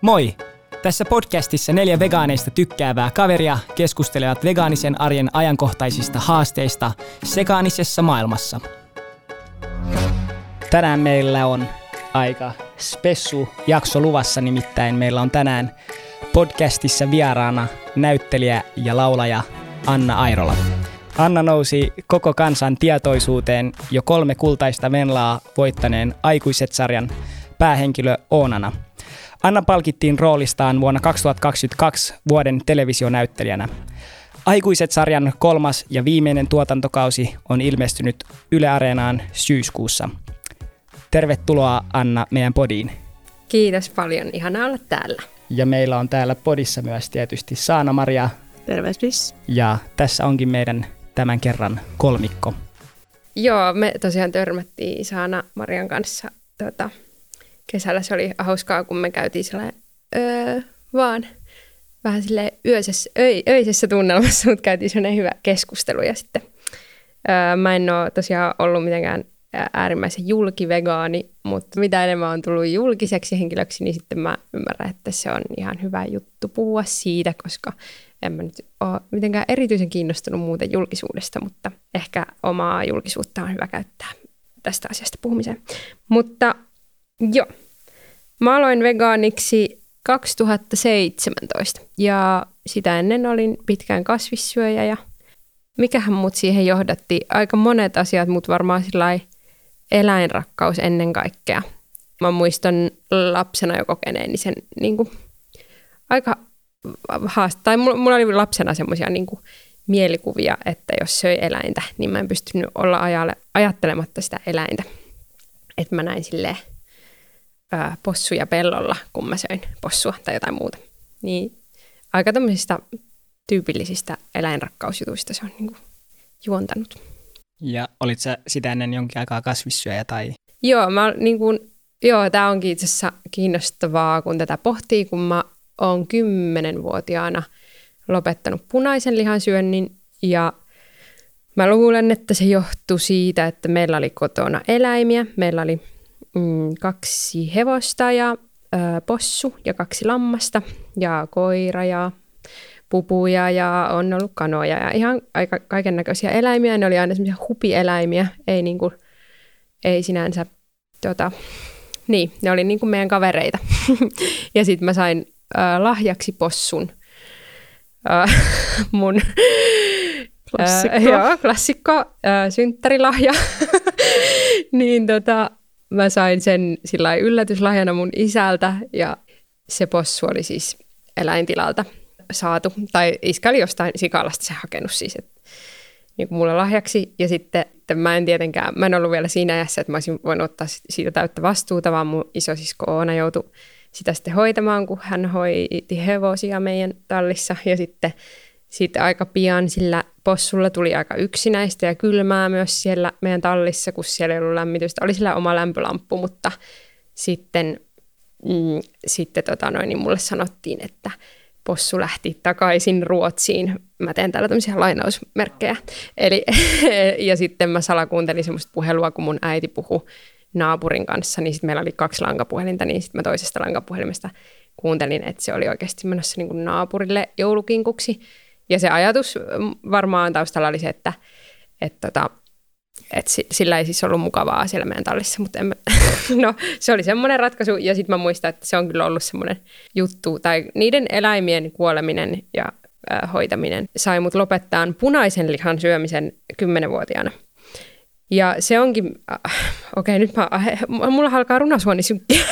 Moi! Tässä podcastissa 4 vegaaneista tykkäävää kaveria keskustelevat vegaanisen arjen ajankohtaisista haasteista sekaanisessa maailmassa. Tänään meillä on aika spessu jakso luvassa, nimittäin meillä on tänään podcastissa vieraana näyttelijä ja laulaja Anna Airola. Anna nousi koko kansan tietoisuuteen jo 3 kultaista Venlaa voittaneen Aikuiset-sarjan päähenkilö Oonana. Anna palkittiin roolistaan vuonna 2022 vuoden televisionäyttelijänä. Aikuiset-sarjan 3. ja viimeinen tuotantokausi on ilmestynyt Yle Areenaan syyskuussa. Tervetuloa Anna meidän podiin. Kiitos paljon, ihanaa olla täällä. Ja meillä on täällä podissa myös tietysti Saana-Maria. Tervehdys. Ja tässä onkin meidän tämän kerran kolmikko. Joo, me tosiaan törmättiin Saana-Marian kanssa kesällä. Se oli hauskaa, kun me käytiin vaan vähän silleen öisessä tunnelmassa, mutta käytiin sellainen hyvä keskustelu. Ja sitten mä en ole tosiaan ollut mitenkään äärimmäisen julkivegaani, mutta mitä enemmän on tullut julkiseksi henkilöksi, niin sitten mä ymmärrän, että se on ihan hyvä juttu puhua siitä, koska en mä nyt ole mitenkään erityisen kiinnostunut muuten julkisuudesta, mutta ehkä omaa julkisuutta on hyvä käyttää tästä asiasta puhumiseen. Mutta joo, mä aloin vegaaniksi 2017 ja sitä ennen olin pitkään kasvissyöjä ja mikähän mut siihen johdatti? Aika monet asiat, mut varmaan sillai eläinrakkaus ennen kaikkea. Mä muistan lapsena jo kokeneeni sen niinku aika haastaa. Mulla oli lapsena semmoisia niinku mielikuvia, että jos söi eläintä, niin mä en pystynyt olla ajattelematta sitä eläintä. Että mä näin silleen possuja pellolla, kun mä söin possua tai jotain muuta. Niin aika tämmöisistä tyypillisistä eläinrakkausjutuista se on niinku juontanut. Ja olit sä sitä ennen jonkin aikaa kasvissyöjä tai? Joo, tää onkin itse asiassa kiinnostavaa, kun tätä pohtii, kun mä oon 10-vuotiaana lopettanut punaisen lihan syönnin ja mä luulen, että se johtui siitä, että meillä oli kotona eläimiä. Meillä oli 2 hevosta ja possu ja 2 lammasta ja koira ja pupuja ja on ollut kanoja ja ihan kaiken näköisiä eläimiä. Ne oli aina semmoisia hupieläimiä, ei sinänsä, ne oli niinku meidän kavereita. Ja sitten mä sain lahjaksi possun, mun klassikko synttärilahja. Niin mä sain sen sillain yllätyslahjana mun isältä ja se possu oli siis eläintilalta saatu, tai iskä oli jostain sikalasta se hakenut siis, että niin mulla lahjaksi. Ja sitten mä en ollut vielä siinä ajassa, että mä olisin voinut ottaa siitä täyttä vastuuta, vaan mun isosisko Oona joutui sitä sitten hoitamaan, kun hän hoiti hevosia meidän tallissa. Ja sitten aika pian sillä possulla tuli aika yksinäistä ja kylmää myös siellä meidän tallissa, kun siellä ei ollut lämmitystä. Oli sillä oma lämpölamppu, mutta sitten mulle sanottiin, että possu lähti takaisin Ruotsiin. Mä teen täällä tämmöisiä lainausmerkkejä. Eli, ja sitten mä salakuuntelin semmoista puhelua, kun mun äiti puhui naapurin kanssa, niin sitten meillä oli 2 lankapuhelinta, niin sitten mä toisesta lankapuhelimesta kuuntelin, että se oli oikeasti menossa niin kuin naapurille joulukinkuksi. Ja se ajatus varmaan taustalla oli se, että sillä ei siis ollut mukavaa siellä meidän tallissa, mutta se oli semmoinen ratkaisu. Ja sitten mä muistan, että se on kyllä ollut semmoinen juttu, tai niiden eläimien kuoleminen ja hoitaminen sai mut lopettaa punaisen lihan syömisen 10-vuotiaana. Ja se onkin, nyt mulla alkaa runasuoni synkkiä.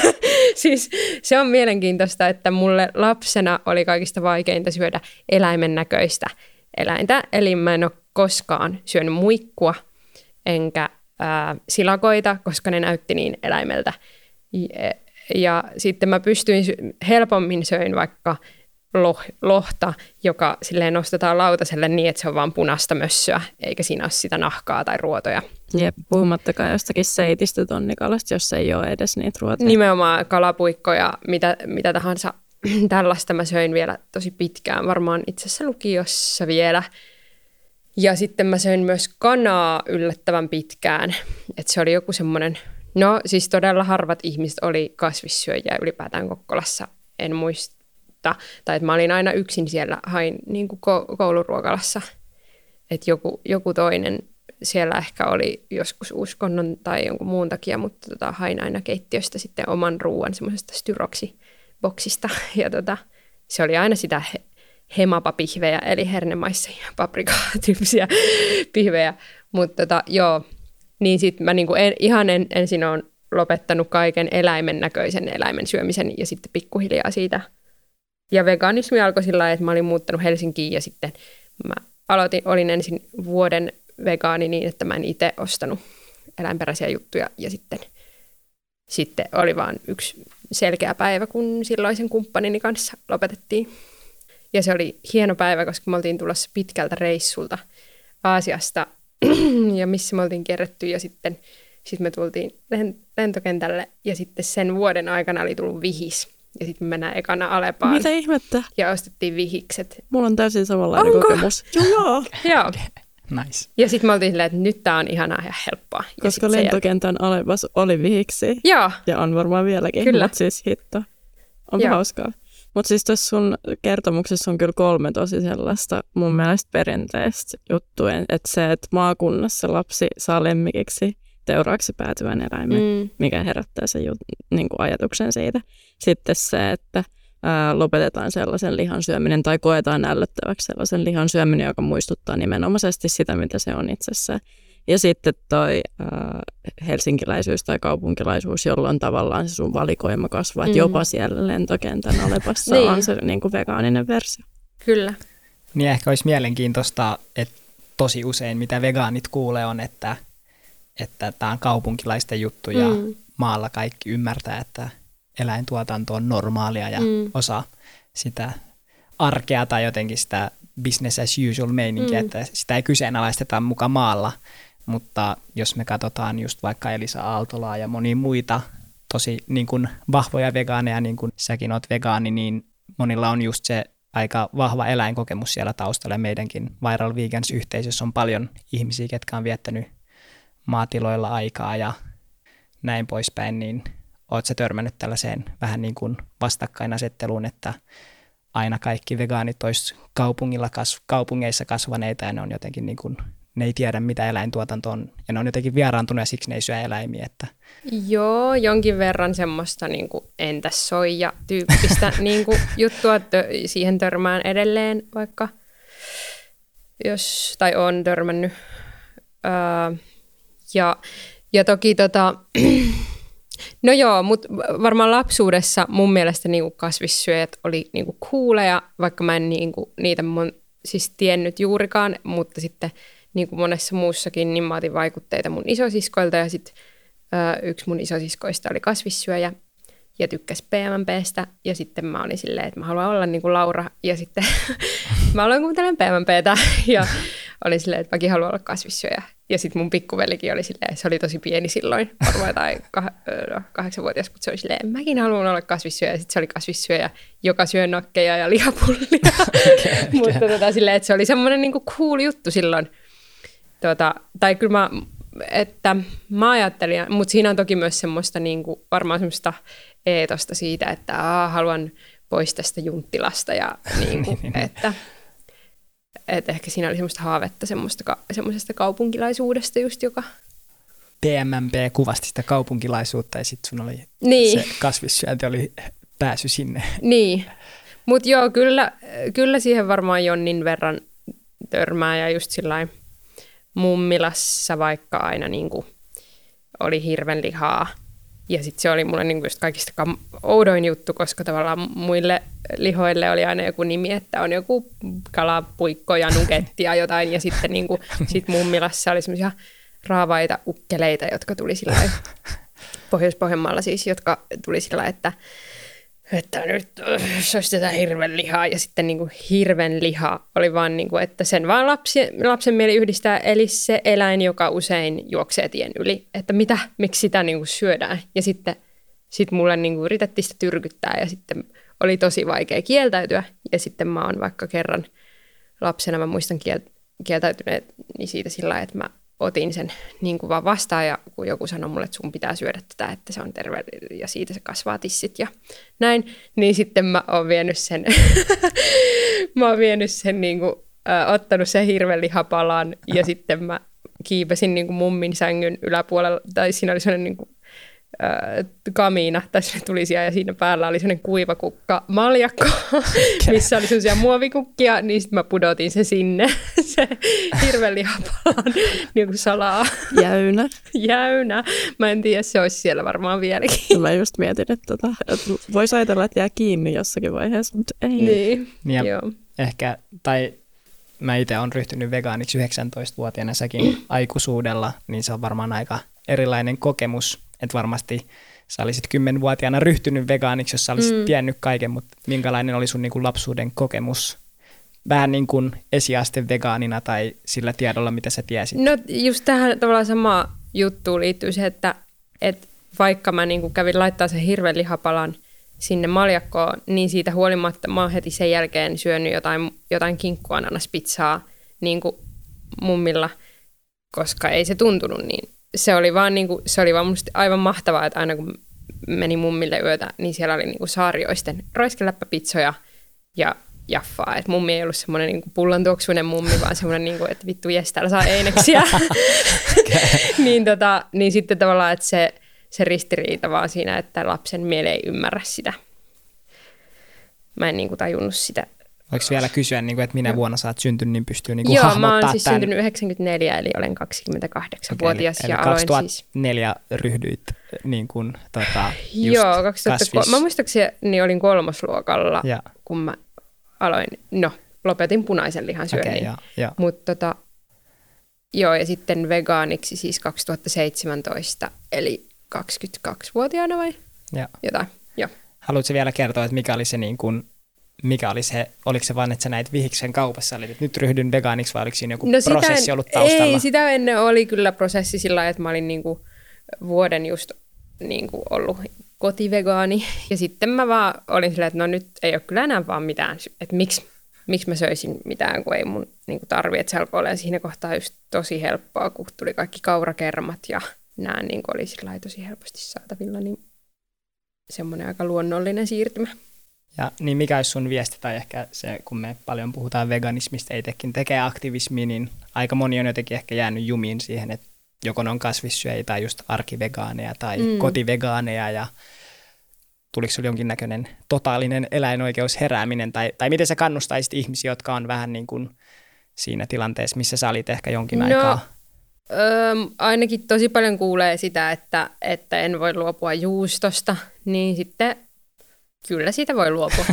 Siis se on mielenkiintoista, että mulle lapsena oli kaikista vaikeinta syödä eläimen näköistä eläintä. Eli mä en ole koskaan syönyt muikkua enkä silakoita, koska ne näytti niin eläimeltä. Ja sitten mä helpommin söin vaikka lohta, joka silleen nostetaan lautaselle niin, että se on vaan punaista mössöä, eikä siinä ole sitä nahkaa tai ruotoja. Jep, puhumattakaan jostakin seitistä tonnikalasta, jos ei ole edes niitä ruotoja. Nimenomaan kalapuikkoja, mitä tahansa tällaista mä söin vielä tosi pitkään, varmaan itse asiassa lukiossa vielä. Ja sitten mä söin myös kanaa yllättävän pitkään, että se oli joku semmoinen, todella harvat ihmiset oli kasvissyöjiä ylipäätään Kokkolassa. en muista. Tai että mä olin aina yksin siellä, hain niin kuin kouluruokalassa. Että joku toinen siellä ehkä oli joskus uskonnon tai jonkun muun takia, mutta hain aina keittiöstä sitten oman ruuan semmoisesta styroksiboksista. Ja se oli aina sitä hemapapihvejä, eli hernemaissa ja paprikatyyppisiä pihvejä. Mutta joo, niin sitten mä niinku ensin olen lopettanut kaiken eläimen näköisen eläimen syömisen ja sitten pikkuhiljaa siitä. Ja veganismi alkoi sillä lailla, että mä olin muuttanut Helsinkiin ja sitten mä olin ensin vuoden vegaani niin, että mä en itse ostanut eläinperäisiä juttuja ja sitten oli vaan yksi selkeä päivä, kun silloisen kumppanini kanssa lopetettiin. Ja se oli hieno päivä, koska me oltiin tulossa pitkältä reissulta Aasiasta ja missä me oltiin kierretty ja sitten me tultiin lentokentälle ja sitten sen vuoden aikana oli tullut vihis. Ja sitten me mennään ekana Alepaan. Mitä ihmettä? Ja ostettiin vihikset. Mulla on täysin samanlainen kokemus. Joo. Joo. Nice. Ja sitten me oltiin silleen, että nyt tää on ihanaa ja helppoa. Ja koska lentokentän Alepassa oli vihiksi. Joo. Ja on varmaan vieläkin. Kyllä. Mutta siis hitto. On hauskaa. Mutta siis tässä sun kertomuksessa on kyllä 3 tosi sellaista mun mielestä perinteistä juttua. Että se, että maakunnassa lapsi saa lemmikiksi teuraaksi päätyvän eläimen, mikä herättää sen niinku ajatuksen siitä. Sitten se, että lopetetaan sellaisen lihan syöminen tai koetaan ällöttäväksi sellaisen lihan syöminen, joka muistuttaa nimenomaisesti sitä, mitä se on itsessään. Ja sitten toi helsinkiläisyys tai kaupunkilaisuus, jolloin tavallaan se sun valikoima kasvaa, että jopa siellä lentokentän Alepassa niin on se niinku vegaaninen versio. Kyllä. Niin ehkä olisi mielenkiintoista, että tosi usein mitä vegaanit kuulee on, että tämä on kaupunkilaisten juttu ja maalla kaikki ymmärtää, että eläintuotanto on normaalia ja osa sitä arkea tai jotenkin sitä business as usual meininkiä, että sitä ei kyseenalaisteta muka maalla. Mutta jos me katsotaan just vaikka Elisa Aaltolaa ja monia muita tosi niin kuin vahvoja vegaaneja, niin kuin säkin oot vegaani, niin monilla on just se aika vahva eläinkokemus siellä taustalla. Meidänkin Viral Vegans-yhteisössä on paljon ihmisiä, ketkä on viettänyt maatiloilla aikaa ja näin poispäin, niin oot sä törmännyt tällaiseen vähän niin kuin vastakkainasetteluun, että aina kaikki vegaanit olisi kaupungeissa kasvaneita ja ne on jotenkin niin kuin, ne ei tiedä mitä eläintuotanto on ja ne on jotenkin vieraantunut ja siksi ne ei syö eläimiä. Että. Joo, jonkin verran semmoista niin kuin entäs soija tyyppistä niin kuin juttua siihen törmään edelleen vaikka, jos, tai on törmännyt. Ja toki no joo, mutta varmaan lapsuudessa mun mielestä niinku kasvissyöjät oli niinku cooleja, vaikka mä en niinku niitä siis tiennyt juurikaan, mutta sitten niinku monessa muussakin niin mä otin vaikutteita mun isosiskoilta ja sitten yksi mun isosiskoista oli kasvissyöjä ja tykkäsi PMMPstä ja sitten mä olin silleen, että mä haluan olla niinku Laura ja sitten mä aloin kuuntelemaan PMMPtä ja olin silleen, että mäkin haluan olla kasvissyöjä. Ja sitten mun pikkuvelikin oli silleen, se oli tosi pieni silloin, varmaan tai 8-vuotias, mutta se oli silleen, mäkin haluan olla kasvissyöjä. Ja sitten se oli kasvissyöjä, joka syö nakkeja ja lihapullia. Okay. Mutta silleen, että se oli semmoinen niinku cool juttu silloin. Tai kyllä mä ajattelin, mutta siinä on toki myös semmoista, niinku, varmaan semmoista eetosta siitä, että haluan pois tästä junttilasta ja niinku, että... Että ehkä siinä oli semmoista haavetta semmoisesta kaupunkilaisuudesta just joka... PMMP kuvasti sitä kaupunkilaisuutta ja sitten sun oli niin. Se kasvissyönti oli pääsy sinne. Niin, mutta joo kyllä siihen varmaan jonnin verran törmää ja just sillain mummilassa vaikka aina niinku oli hirven lihaa. Ja sitten se oli mulle niinku just kaikista oudoin juttu, koska tavallaan muille lihoille oli aina joku nimi, että on joku kalapuikko ja nuketti ja jotain. Ja sitten niinku, sit mummilassa oli semmoisia raavaita ukkeleita, jotka tuli sillä lailla, Pohjois-Pohjanmaalla siis, jotka tuli sillä lailla, että nyt söstetään hirvenlihaa. Ja sitten niinku hirvenliha oli vaan, niinku, että sen vaan lapsen mieli yhdistää, eli se eläin, joka usein juoksee tien yli. Että mitä, miksi sitä niinku syödään. Ja sitten mulle niinku yritettiin sitä tyrkyttää ja sitten... Oli tosi vaikea kieltäytyä ja sitten mä oon vaikka kerran lapsena, mä muistan kieltäytyneet niin siitä sillä lailla, että mä otin sen niin kuin vaan vastaan, ja kun joku sanoi mulle, että sun pitää syödä tätä, että se on terve ja siitä se kasvaa tissit ja näin, niin sitten mä oon vienyt sen, niin kuin, ottanut sen hirvenlihapalan ja sitten mä kiipesin niin kuin mummin sängyn yläpuolella, tai siinä oli sellainen niin kuin, kamiina, tai sinne tuli siellä, ja siinä päällä oli sellainen kuivakukka maljakko, missä oli sellaisia muovikukkia, niin sitten mä pudotin se sinne, se hirvenlihapalan niin kuin salaa. Jäynä. Mä en tiedä, se olisi siellä varmaan vieläkin. No mä just mietin, että voisi ajatella, että jää kiinni jossakin vaiheessa, mutta ei. Niin joo. Ehkä, tai mä itse olen ryhtynyt vegaaniksi 19-vuotiaana, säkin aikuisuudella, niin se on varmaan aika erilainen kokemus. Että varmasti sä olisit 10-vuotiaana ryhtynyt vegaaniksi, jos sä olisit tiennyt kaiken, mutta minkälainen oli sun niin kuin lapsuuden kokemus? Vähän niin kuin esiaste vegaanina tai sillä tiedolla, mitä sä tiesit. No just tähän tavallaan samaan juttuun liittyy se, että vaikka mä niin kuin kävin laittaa sen hirvenlihapalan sinne maljakkoon, niin siitä huolimatta mä oon heti sen jälkeen syönyt jotain kinkkuananaspizzaa niin kuin mummilla, koska ei se tuntunut niin. Se oli vaan musta aivan mahtavaa, että aina kun meni mummille yötä, niin siellä oli niinku saarioisten roiskeläppäpitsoja ja jaffaa. Et mummi ei ollut semmoinen niinku pullantuoksuinen mummi, vaan semmoinen, niinku, että vittu jes, täällä saa eineksiä. niin sitten tavallaan, että se ristiriita vaan siinä, että lapsen mieli ei ymmärrä sitä. Mä en niinku tajunnut sitä. Voiko vielä kysyä, että minä vuonna sä oot syntynyt, niin pystyy hahmottaa tämän? Joo, mä oon siis syntynyt 1994, eli olen 28-vuotias. Eli ja 2004 ryhdyit niin kuin, just kasvis. Mä muistaakseni niin olin 3. luokalla, ja. Kun mä aloin, lopetin punaisen lihan syönnin. Mutta ja sitten vegaaniksi siis 2017, eli 22-vuotiaana vai? Ja. Jotain, joo. Haluatko vielä kertoa, että mikä oli se niin kuin... oliko se vaan, että sä näit vihiksen kaupassa, että nyt ryhdyn vegaaniksi, vai oliko siinä joku prosessi ollut taustalla? Ei, sitä ennen oli kyllä prosessi sillä lailla, että mä olin niinku vuoden just niinku ollut kotivegaani. Ja sitten mä vaan olin sillä, että no nyt ei ole kyllä enää vaan mitään, että miksi mä söisin mitään, kun ei mun niinku tarvitse, että se alkoi olemaan siinä kohtaa just tosi helppoa, kun tuli kaikki kaurakermat ja nämä niinku oli sillä lailla tosi helposti saatavilla, niin semmoinen aika luonnollinen siirtymä. Ja niin mikä olisi sun viesti, tai ehkä se, kun me paljon puhutaan veganismista, itsekin tekee aktivismi, niin aika moni on jotenkin ehkä jäänyt jumiin siihen, että joko ne on kasvissyöjiä tai just arkivegaaneja tai kotivegaaneja, ja tuliko sulla jonkinnäköinen totaalinen eläinoikeusherääminen, tai miten sä kannustaisit ihmisiä, jotka on vähän niin kuin siinä tilanteessa, missä sä olit ehkä jonkin aikaa? Ainakin tosi paljon kuulee sitä, että en voi luopua juustosta, niin sitten... Kyllä siitä voi luopua.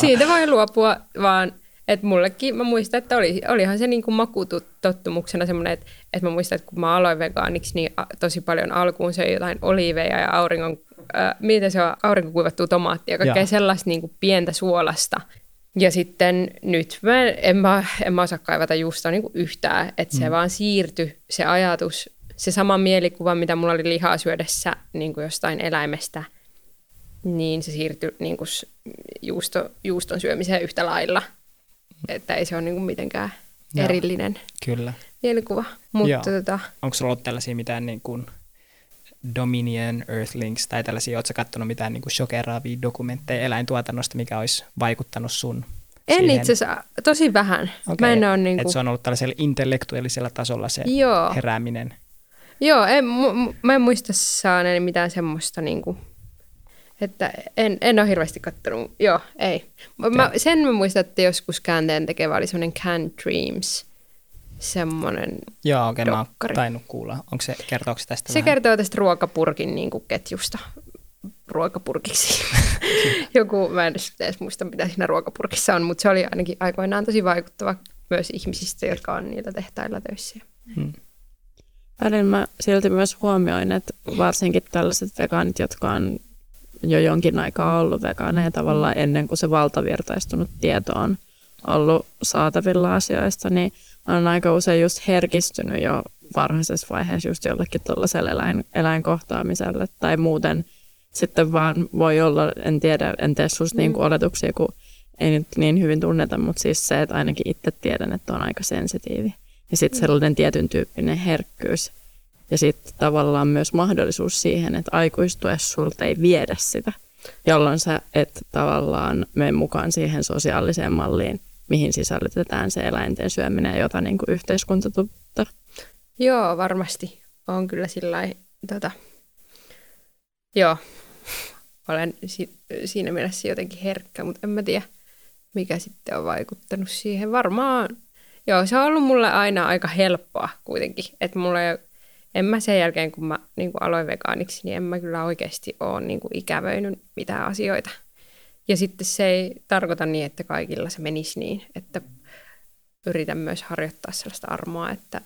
Siitä voi luopua, vaan että mullekin, mä muistan, että olihan se niin kuin makutottumuksena semmoinen, että mä muistan, että kun mä aloin vegaaniksi, niin tosi paljon alkuun söin jotain oliiveja ja aurinko kuivattua tomaattia ja kaikkea sellaista niin kuin pientä suolasta. Ja sitten nyt en mä osaa kaivata juustoa niin kuin yhtään, että se vaan siirtyi se ajatus, se sama mielikuva, mitä mulla oli lihaa syödessä niin kuin jostain eläimestä, niin se siirtyi niin kuin juuston syömiseen yhtä lailla, että ei se ole niin kuin mitenkään erillinen mielikuva. Mutta onko sulla ollut tällaisia mitään niin kuin Dominion, Earthlings tai tällaisia, ootko sä kattonut mitään niin kuin shokeraavia dokumentteja eläintuotannosta, mikä olisi vaikuttanut sun siihen? En itse asiassa, tosi vähän. Okay. Mä en ole niin kuin... Et se on ollut tällaisella intellektuellisella tasolla se herääminen? Joo, mä en muista saaneen mitään semmoista... Niin kuin... Että en ole hirveästi kattonut. Joo, ei. Sen mä muistan, että joskus käänteen tekevä oli semmoinen Can Dreams, semmoinen dokkari. Mä oon tainnut kuulla. Kertooko se tästä? Se vähän? Kertoo tästä ruokapurkin niin kuin ketjusta. Ruokapurkiksi. Joku, mä en edes muista, mitä siinä ruokapurkissa on, mutta se oli ainakin aikoinaan tosi vaikuttava myös ihmisistä, jotka on niillä tehtailla töissä. Välillä mä silti myös huomioin, että varsinkin tällaiset vegaanit, jotka on jo jonkin aikaa ollut vegaaneja tavallaan ennen kuin se valtavirtaistunut tieto on ollut saatavilla asioista, niin on aika usein just herkistynyt jo varhaisessa vaiheessa just jollekin tuollaiselle eläinkohtaamiselle tai muuten sitten vaan voi olla, en tee susta niin kuin oletuksia, kun ei nyt niin hyvin tunneta, mutta siis se, että ainakin itse tiedän, että on aika sensitiivi Ja sitten sellainen tietyn tyyppinen herkkyys. Ja sitten tavallaan myös mahdollisuus siihen, että aikuistuessa sulta ei viedä sitä. Jolloin sä et tavallaan mene mukaan siihen sosiaaliseen malliin, mihin sisällytetään se eläinten syöminen, jota niin kuin yhteiskunta tuttaa. Joo, varmasti. On kyllä sillain, joo, olen siinä mielessä jotenkin herkkä, mutta en mä tiedä, mikä sitten on vaikuttanut siihen. Varmaan, joo, se on ollut mulle aina aika helppoa kuitenkin, että mulle en mä sen jälkeen, kun mä niin kuin aloin vegaaniksi, niin en mä kyllä oikeasti ole niin kuin ikävöinyt mitään asioita. Ja sitten se ei tarkoita niin, että kaikilla se menisi niin, että yritän myös harjoittaa sellaista armoa, että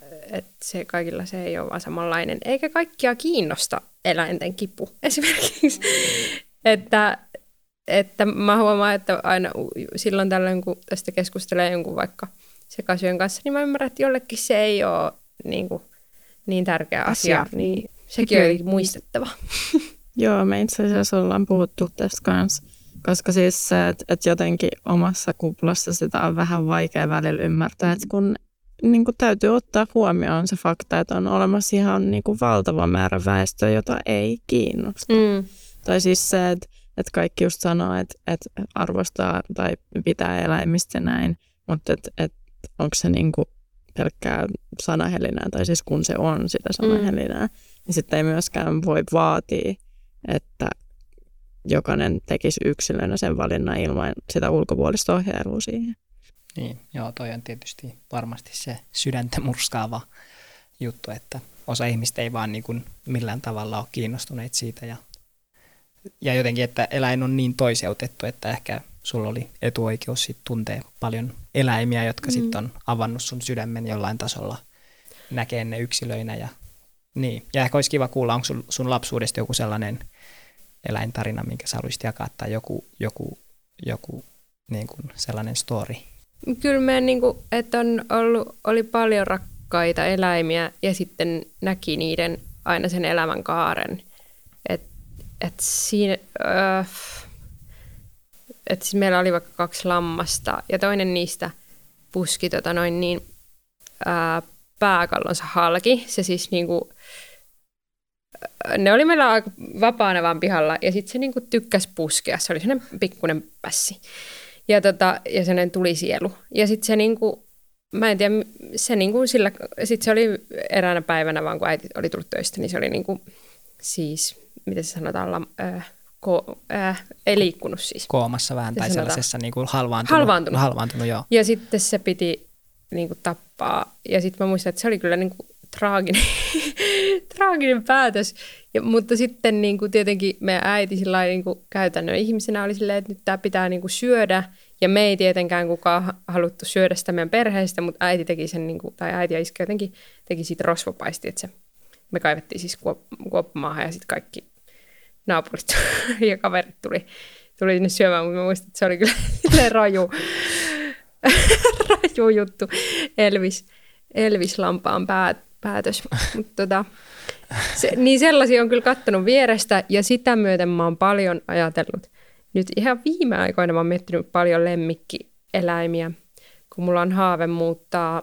se kaikilla se ei ole vaan samanlainen, eikä kaikkia kiinnosta eläinten kipu esimerkiksi. Että mä huomaan, että aina silloin tällöin, kun tästä keskustelee jonkun vaikka sekasyön kanssa, niin mä ymmärrän, että jollekin se ei ole niin kuin niin tärkeä asia, niin sekin on jotenkin muistettava. Joo, me itse asiassa ollaan puhuttu tästä kanssa, koska siis se, että jotenkin omassa kuplassa sitä on vähän vaikea välillä ymmärtää, että kun niin kuin täytyy ottaa huomioon se fakta, että on olemassa ihan niin kuin valtava määrä väestöä, jota ei kiinnosta. Mm. Tai siis se, että kaikki just sanoo, että arvostaa tai pitää eläimistä näin, mutta että onko se niin kuin pelkkää sanahelinää, tai siis kun se on sitä sanahelinää, niin sitten ei myöskään voi vaatia, että jokainen tekisi yksilönä sen valinnan ilman sitä ulkopuolista ohjailua siihen. Niin, joo, toi on tietysti varmasti se sydäntä murskaava juttu, että osa ihmistä ei vaan niin kuin millään tavalla ole kiinnostuneet siitä. Ja jotenkin, että eläin on niin toiseutettu, että ehkä sulla oli etuoikeus sit tuntea paljon eläimiä, jotka sitten on avannut sun sydämen jollain tasolla, näkee ne yksilöinä. Niin. Ja ehkä olisi kiva kuulla, onko sun lapsuudesta joku sellainen eläintarina, minkä sä haluaisit jakaa, tai joku niin kuin sellainen story. Kyllä me niin kuin, että oli paljon rakkaita eläimiä ja sitten näki niiden aina sen elämänkaaren. Et siis meillä oli vaikka 2 lammasta ja toinen niistä puski pääkallonsa halki. Se siis niin kuin, ne oli meillä aika vapaana vaan pihalla ja sitten se niin kuin tykkäsi puskea. Se oli sellainen pikkuinen pässi. Ja sellainen tulisielu. Ja sitten se niinku, mä en tiedä, se niinku sillä, sit se oli eräänä päivänä vaan kun äiti oli tullut töistä, niin se oli niinku, siis, miten se sanotaan, ei liikkunut siis. Koomassa vähän tai sellaisessa niinku halvaantunut, joo. Ja sitten se piti niinku tappaa. Ja sitten mä muistan, että se oli kyllä niinku traaginen päätös. Mutta sitten niin kuin tietenkin meidän äiti niin kuin käytännön ihmisenä oli silleen, että nyt tämä pitää niin kuin syödä. Ja me ei tietenkään kukaan haluttu syödä sitä meidän perheestä, mutta äiti teki sen, niin kuin, tai äiti ja iskä jotenkin teki siitä rosvopaisti. Että me kaivettiin siis kuoppamaahan ja sitten kaikki naapurit ja kaverit tuli sinne syömään. Mutta mä muistan, että se oli kyllä raju juttu. Elvis lampaan päätös. Mut niin sellaisia on kyllä kattonut vierestä ja sitä myöten mä oon paljon ajatellut. Nyt ihan viime aikoina mä oon miettinyt paljon lemmikkieläimiä, kun mulla on haave muuttaa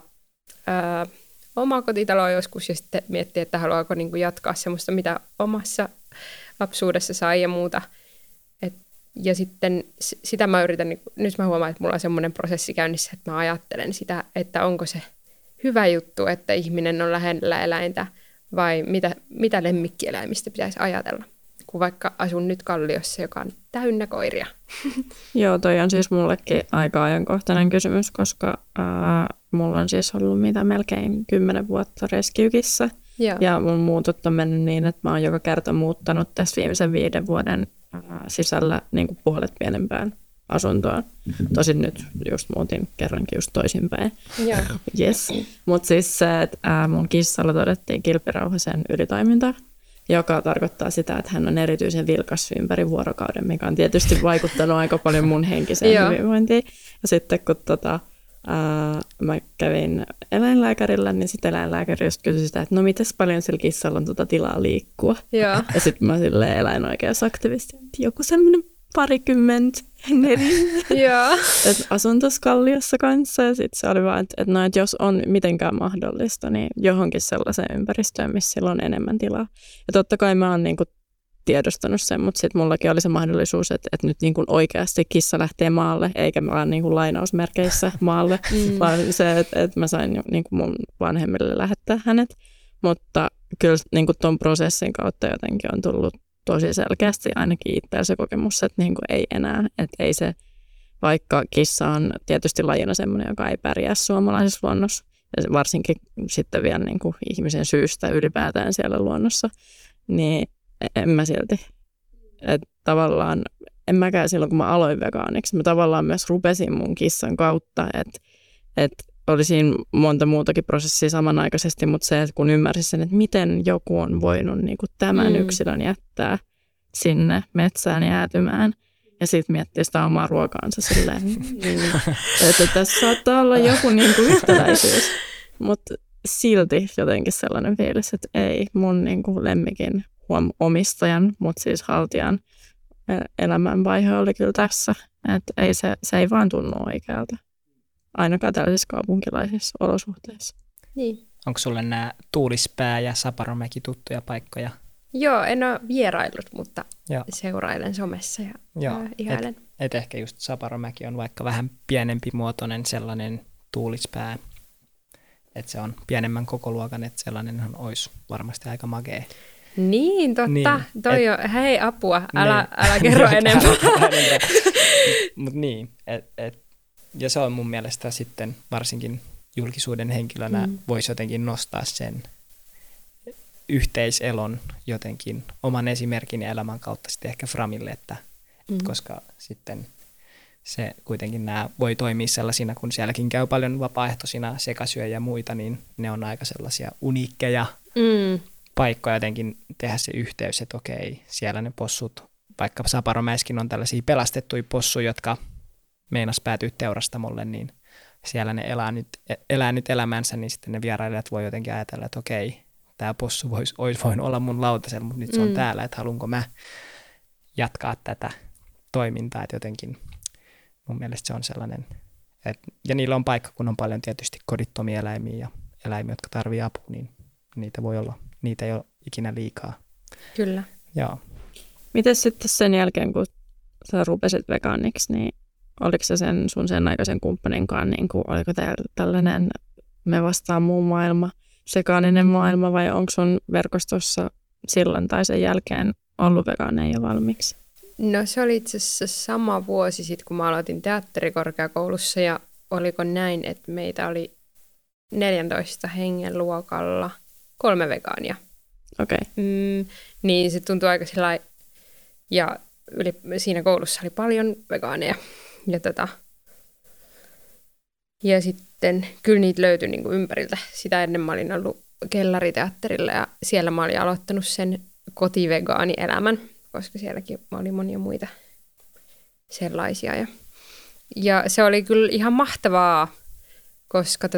omaa kotitaloa joskus ja sitten miettiä, että haluaako niinku jatkaa semmoista, mitä omassa lapsuudessa sai ja muuta. Ja sitten sitä mä yritän, nyt mä huomaan, että mulla on semmoinen prosessi käynnissä, että mä ajattelen sitä, että onko se hyvä juttu, että ihminen on lähellä eläintä vai mitä lemmikkieläimistä pitäisi ajatella, kun vaikka asun nyt Kalliossa, joka on täynnä koiria. Joo, toi on siis mullekin aika ajankohtainen kysymys, koska mulla on siis ollut melkein 10 vuotta rescuekissä. Ja mun muutot on mennyt niin, että mä oon joka kerta muuttanut tässä viimeisen 5 vuoden sisällä niin kuin puolet pienempään asuntoon. Tosin nyt just muutin kerrankin just toisinpäin. Joo. Yes. Mutta siis se, että mun kissalla todettiin kilpirauhasen ylitoiminta, joka tarkoittaa sitä, että hän on erityisen vilkas ympäri vuorokauden, mikä on tietysti vaikuttanut aika paljon mun henkiseen hyvinvointiin. Ja sitten kun mä kävin eläinlääkärillä, niin sitten eläinlääkäri just kysyi sitä, että no mites paljon sillä kissalla on tilaa liikkua. Ja sitten mä silleen eläinoikeusaktivisti, että joku semmoinen parikymmentä asun tuossa Kalliossa kanssa ja sitten se oli vaan, että no, et jos on mitenkään mahdollista, niin johonkin sellaiseen ympäristöön, missä sillä on enemmän tilaa. Ja totta kai mä oon niinku tiedostanut sen, mutta sitten mullakin oli se mahdollisuus, että nyt niinku oikeasti kissa lähtee maalle, eikä vaan niinku lainausmerkeissä maalle, vaan se, että mä sain niinku mun vanhemmille lähettää hänet. Mutta kyllä niinku ton prosessin kautta jotenkin on tullut tosi selkeästi ainakin itsellä se kokemus, että niin kuin ei enää, että ei se, vaikka kissa on tietysti lajina semmoinen, joka ei pärjää suomalaisessa luonnossa, ja varsinkin sitten vielä niin kuin ihmisen syystä ylipäätään siellä luonnossa, niin en mä silti, että tavallaan en mäkään silloin, kun mä aloin vegaaniksi, mä tavallaan myös rupesin mun kissan kautta, että oli siinä monta muutakin prosessia samanaikaisesti, mutta se, että kun ymmärsin sen, että miten joku on voinut niin kuin tämän yksilön jättää sinne metsään jäätymään ja sitten miettiä sitä omaa ruokaansa silleen, että tässä saattaa olla joku niin kuin yhtäläisyys, mutta silti jotenkin sellainen fiilis, että ei mun niin kuin lemmikin omistajan, mutta siis haltijan elämänvaihe oli kyllä tässä, että ei se ei vaan tunnu oikealta. Ainakaan tällaisissa kaupunkilaisissa olosuhteissa. Niin. Onko sulle nämä Tuulispää ja Saparomäki tuttuja paikkoja? Joo, en ole vierailut, mutta seurailen somessa ja ihailen. Et ehkä just Saparomäki on vaikka vähän pienempi muotoinen sellainen Tuulispää, että se on pienemmän kokoluokan, että sellainenhan olisi varmasti aika magea. Niin, totta. Niin, toi on, hei apua, älä kerro enemmän. Mutta niin, että ja se on mun mielestä sitten varsinkin julkisuuden henkilönä voisi jotenkin nostaa sen yhteiselon jotenkin oman esimerkin ja elämän kautta sitten ehkä framille, että koska sitten se kuitenkin nämä voi toimia sellaisina, kun sielläkin käy paljon vapaaehtoisina sekasyöjä ja muita, niin ne on aika sellaisia uniikkeja paikkoja jotenkin tehdä se yhteys, että okei, siellä ne possut, vaikka Saparomäessäkin on tällaisia pelastettuja possuja, jotka meinas päätyy teurastamolle, niin siellä ne elää nyt elämänsä, niin sitten ne vierailijat voi jotenkin ajatella, että okei, tämä possu olisi voinut olla mun lautasella, mutta nyt se on täällä, että haluanko mä jatkaa tätä toimintaa, että jotenkin mun mielestä se on sellainen, että, ja niillä on paikka, kun on paljon tietysti kodittomia eläimiä ja eläimiä, jotka tarvii apua, niin niitä voi olla, niitä ei ole ikinä liikaa. Kyllä. Joo. Miten sitten sen jälkeen, kun sä rupesit vegaaniksi, niin oliko se sen aikaisen kumppaninkaan, niin kuin, oliko tällainen me vastaan muu maailma, sekaaninen maailma, vai onko sun verkostossa silloin tai sen jälkeen ollut vegaaneja jo valmiiksi? No se oli itse asiassa sama vuosi sitten, kun mä aloitin teatterikorkeakoulussa, ja oliko näin, että meitä oli 14 hengen luokalla 3 vegaania. Okei. Okay. Niin se tuntui aika sillä ja siinä koulussa oli paljon vegaaneja. Ja sitten kyllä niitä löytyi niin kuin ympäriltä. Sitä ennen mä olin ollut kellariteatterilla ja siellä mä olin aloittanut sen kotivegaanielämän, koska sielläkin oli monia muita sellaisia. Ja se oli kyllä ihan mahtavaa, koska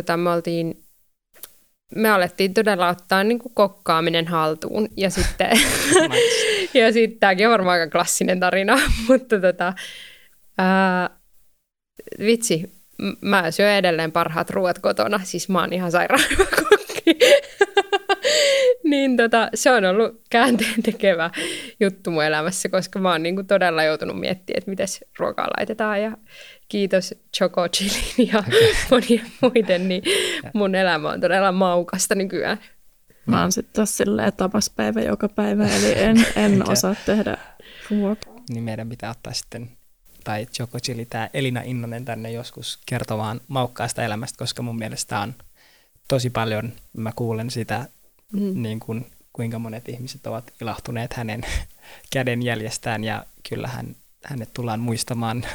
me alettiin todella ottaa niin kuin kokkaaminen haltuun. Ja sitten tämäkin on varmaan aika klassinen tarina, mutta vitsi, mä syön edelleen parhaat ruoat kotona, siis mä oon ihan sairaan kokki. Niin se on ollut käänteen tekevä juttu mun elämässä, koska mä oon niinku todella joutunut miettimään, että mites ruokaa laitetaan ja kiitos Choco Chilin ja monien muiden, niin mun elämä on todella maukasta nykyään. Mä oon sitten taas silleen tapaspäivä joka päivä, eli en osaa tehdä ruokaa. Niin meidän pitää ottaa sitten tai Choco Chili, tämä Elina Innonen tänne joskus kertomaan maukkaasta elämästä, koska mun mielestä on tosi paljon, mä kuulen sitä, niin kuin, kuinka monet ihmiset ovat ilahtuneet hänen kädenjäljestään, ja kyllä hänet tullaan muistamaan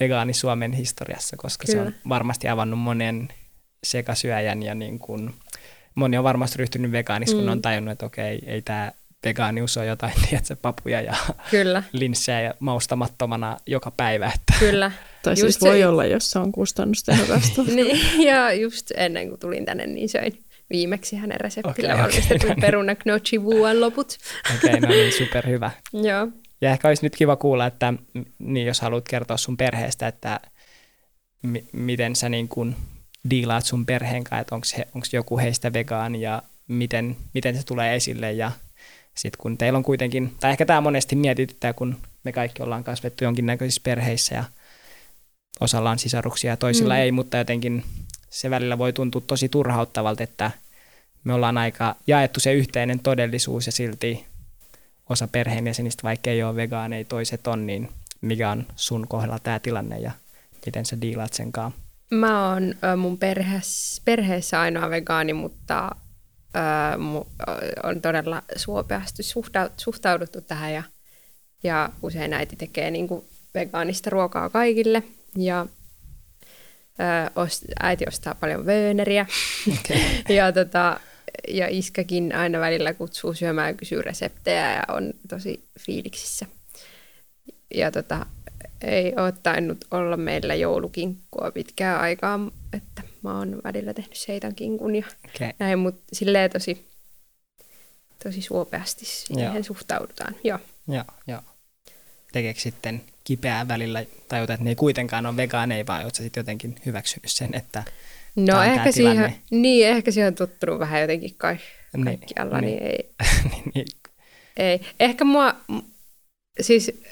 vegaani Suomen historiassa, koska kyllä. Se on varmasti avannut monen sekasyöjän, ja niin kuin, moni on varmasti ryhtynyt vegaaniksi, kun on tajunnut, että okei, ei tämä vegaanius on jotain, tiedätkö, papuja ja linssejä ja maustamattomana joka päivä. Että. Kyllä. Tai siis voi olla, jos se on kustannustehokasta. Niin, ja just ennen kuin tulin tänne, niin söin viimeksi hänen reseptillä valmistetun peruna gnocchi vuon loput. Okei, no niin, superhyvä. Joo. Ja ehkä olisi nyt kiva kuulla, että niin jos haluat kertoa sun perheestä, että miten sä niin kun diilaat sun perheen kanssa, että onko joku heistä vegaani ja miten se tulee esille. Ja sitten kun teillä on kuitenkin, tai ehkä tämä monesti mietityttää, kun me kaikki ollaan kasvettu jonkinnäköisissä perheissä ja osalla on sisaruksia ja toisilla ei, mutta jotenkin se välillä voi tuntua tosi turhauttavalta, että me ollaan aika jaettu se yhteinen todellisuus ja silti osa perheenjäsenistä, vaikka ei ole vegaaneja, toiset on, niin mikä on sun kohdalla tämä tilanne ja miten sä diilaat senkaan? Mä oon mun perheessä ainoa vegaani, mutta on todella suopeasti suhtauduttu tähän ja usein äiti tekee niin kuin vegaanista ruokaa kaikille ja äiti ostaa paljon vööneriä ja iskäkin aina välillä kutsuu syömään ja kysyy reseptejä ja on tosi fiiliksissä. Ja ei ole tainnut olla meillä joulukinkkua pitkään aikaa, että mä oon välillä tehnyt seitan kinkun ja näin, mutta silleen tosi suopeasti siihen suhtaudutaan. Joo. Tekeekö sitten kipeää välillä, tai että ne ei kuitenkaan ole vegaaneja, vaan ootko sä sitten jotenkin hyväksynyt sen, että no ehkä siihen on tottunut vähän jotenkin kaikkialla, niin ei. Ei. Ehkä mua, siis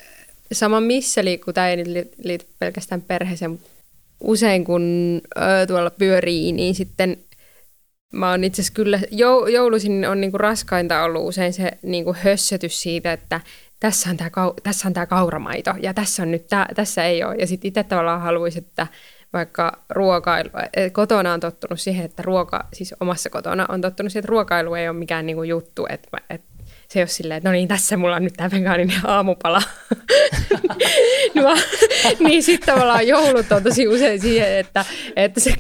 sama missä liikkuu, tämä ei nyt liity pelkästään perheeseen, mutta usein kun tuolla pyörii, niin sitten mä oon itse asiassa kyllä, jouluisin on niinku raskainta ollut usein se niinku hössötys siitä, että tässä on tämä kauramaito ja tässä on nyt tämä, tässä ei ole. Ja sitten itse tavallaan haluaisi, että vaikka kotona on tottunut siihen, että siis omassa kotona on tottunut siihen, että ruokailu ei ole mikään niinku juttu, että se ei ole silleen, että no niin, tässä mulla on nyt tämä vegaaninen aamupala. Niin sitten tavallaan joulut on tosi usein siihen, että se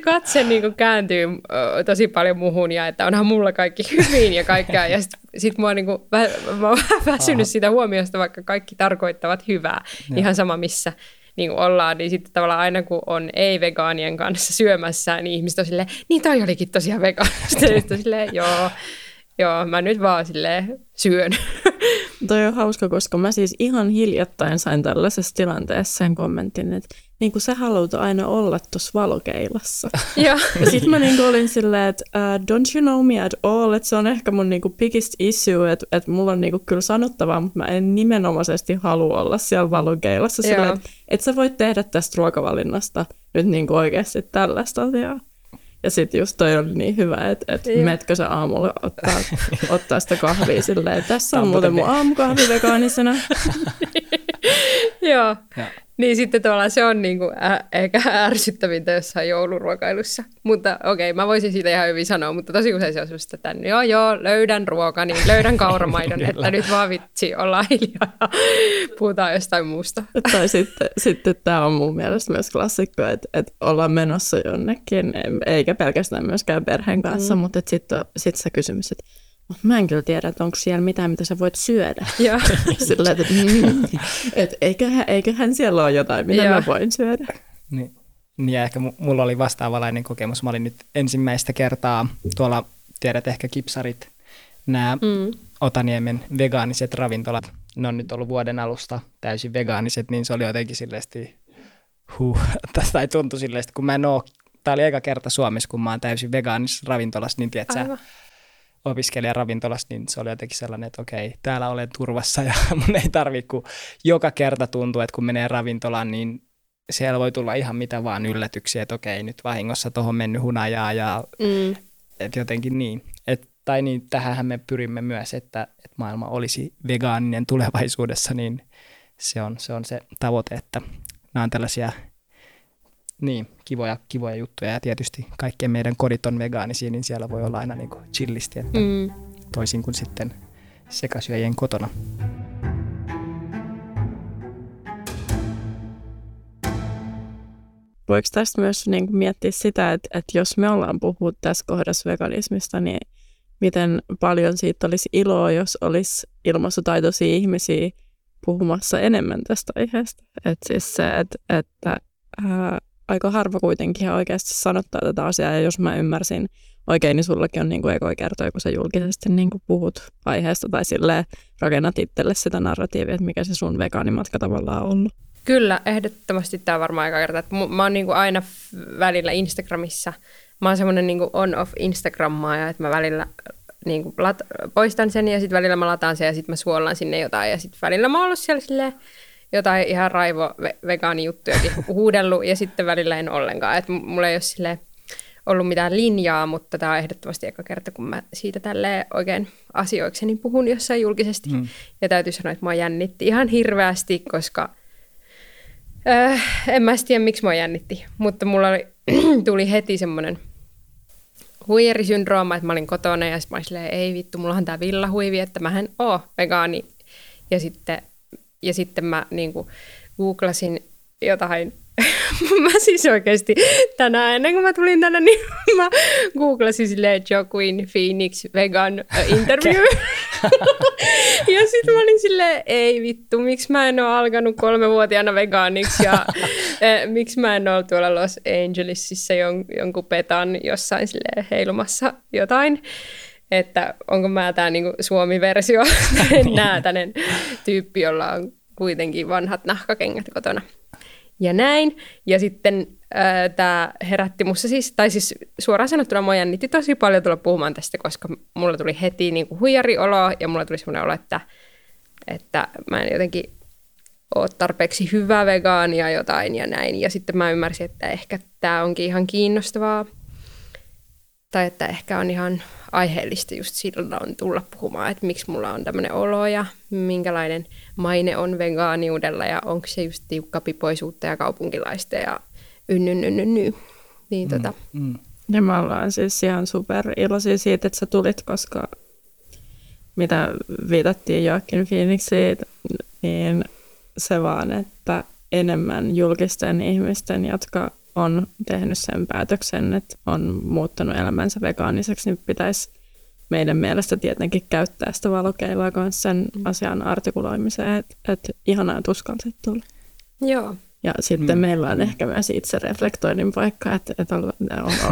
katse, niinku kääntyy tosi paljon muuhun ja että onhan mulla kaikki hyvin ja kaikkea. Ja sit mä oon niinku väsynyt siitä huomiosta, vaikka kaikki tarkoittavat hyvää. Ihan sama missä niin kuin ollaan, niin sitten tavallaan aina kun on ei-vegaanien kanssa syömässä, niin ihmiset on silleen, niin toi olikin tosiaan vegaanista. Ja sitten silleen, joo, mä nyt vaan silleen syön. Toi on hauska, koska mä siis ihan hiljattain sain tällaisessa tilanteessa sen kommentin, että niin kuin sä haluut aina olla tuossa valokeilassa. Ja sitten mä niin kuin olin silleen, että don't you know me at all, että se on ehkä mun niin kuin biggest issue, että mulla on niin kuin kyllä sanottavaa, mutta mä en nimenomaisesti halua olla siellä valokeilassa. Silleen, että sä voit tehdä tästä ruokavalinnasta nyt niin kuin oikeasti tällaista asiaa. Ja sitten just toi oli niin hyvä, että metkö sä aamulla ottaa sitä kahvia silleen, tässä on muuten mun aamukahvi vegaanisena. Joo. Niin sitten tavallaan se on niinku ehkä ärsyttävintä jossain jouluruokailussa. Mutta okei, mä voisin siitä ihan hyvin sanoa, mutta tosi usein se on semmoista, että löydän ruokani, löydän kauramaidon, että nyt vaan vitsi, ollaan hiljaa ja puhutaan jostain muusta. Tai sitten tämä on mun mielestä myös klassikko, että ollaan menossa jonnekin, eikä pelkästään myöskään perheen kanssa, mutta sitten se kysymys, että mä en kyllä tiedä, että onko siellä mitään, mitä sä voit syödä. Sillä, että eiköhän siellä ole jotain, mitä mä voin syödä. Niin ja ehkä mulla oli vastaavanlainen kokemus. Mä olin nyt ensimmäistä kertaa tuolla, tiedät ehkä kipsarit, nämä Otaniemen vegaaniset ravintolat. Ne on nyt ollut vuoden alusta täysin vegaaniset, niin se oli jotenkin silleesti, tai tuntui silleesti, kun mä en oo. Tää oli eka kerta Suomessa, kun mä oon täysin vegaanisessa ravintolassa, niin tiedät sä, opiskelijaravintolassa, niin se oli jotenkin sellainen, että okei, täällä olen turvassa ja mun ei tarvitse, kun joka kerta tuntuu, että kun menee ravintolaan, niin siellä voi tulla ihan mitä vaan yllätyksiä, että okei, nyt vahingossa tuohon mennyt hunajaa ja että jotenkin niin. Tai niin, tähänhän me pyrimme myös, että maailma olisi vegaaninen tulevaisuudessa, niin se on se tavoite, että nämä on tällaisia niin, kivoja juttuja ja tietysti kaikkien meidän kodit on vegaanisia, niin siellä voi olla aina niin kuin chillisti, että toisin kuin sitten sekasyöjien kotona. Voiko tästä myös niin kuin miettiä sitä, että jos me ollaan puhuttu tässä kohdassa veganismista, niin miten paljon siitä olisi iloa, jos olisi ilmaisutaitoisia ihmisiä puhumassa enemmän tästä aiheesta? Että siis se, että aika harva kuitenkin oikeasti sanottaa tätä asiaa, ja jos mä ymmärsin oikein, niin sullakin on niin kuin ekoikertoja, kun sä julkisesti niin kuin puhut aiheesta tai silleen rakennat itselle sitä narratiivia, että mikä se sun vegaanimatka tavallaan on ollut. Kyllä, ehdottomasti tämä on varmaan aika kertaa. Mä oon niin kuin aina välillä Instagramissa, mä oon semmoinen niin kuin on-off Instagrammaaja, että mä välillä niin kuin poistan sen ja sitten välillä mä lataan sen ja sitten mä suollaan sinne jotain ja sitten välillä mä oon ollut siellä silleen jotain ihan raivo-vegaanijuttujakin huudellut ja sitten välillä en ollenkaan. Että mulla ei ole silleen ollut mitään linjaa, mutta tämä on ehdottomasti eka kerta, kun mä siitä tälleen oikein asioikseni puhun jossain julkisesti. Mm. Ja täytyy sanoa, että mä jännitti ihan hirveästi, koska en mä tiedä, miksi mä jännitti. Mutta mulla tuli heti semmoinen huijarisyndrooma, että mä olin kotona ja sitten mä olin silleen, ei vittu, mullahan tää villahuivi, että mä en oo vegaani. Ja sitten mä niinku googlasin jotain. Mä siis oikeasti tänään, ennen kuin mä tulin tänne, niin mä googlasin silleen Joaquin Phoenix vegan interview. Ja sitten mä olin silleen, ei vittu, miksi mä en ole alkanut 3-vuotiaana vegaaniksi ja miksi mä en ole tuolla Los Angelesissa jonkun petan jossain silleen heilumassa jotain. Että onko mä tää niinku Suomi-versio, näätänen tyyppi, jolla on kuitenkin vanhat nahkakengät kotona. Ja näin. Ja sitten tämä herätti musta siis, tai siis suoraan sanottuna mua jännitti tosi paljon tulla puhumaan tästä, koska mulla tuli heti niinku huijarioloa ja mulla tuli semmoinen olo, että mä en jotenkin ole tarpeeksi hyvä vegaania jotain ja näin. Ja sitten mä ymmärsin, että ehkä tämä onkin ihan kiinnostavaa tai että ehkä on ihan aiheellista just silloin tulla puhumaan, että miksi mulla on tämmöinen olo ja minkälainen maine on vegaaniudella ja onko se just tiukkapipoisuutta ja kaupunkilaista ja Niin Ja me ollaan siis ihan superiloisia siitä, että sä tulit, koska mitä viitattiin Joaquin Phoenixiin, niin se vaan, että enemmän julkisten ihmisten, jotka on tehnyt sen päätöksen, että on muuttanut elämänsä vegaaniseksi, niin pitäisi meidän mielestä tietenkin käyttää sitä valokeilaa myös sen asian artikuloimiseen, että ihanaa tuskalta tulla. Joo. Ja sitten meillä on ehkä myös itse reflektoinnin paikka, että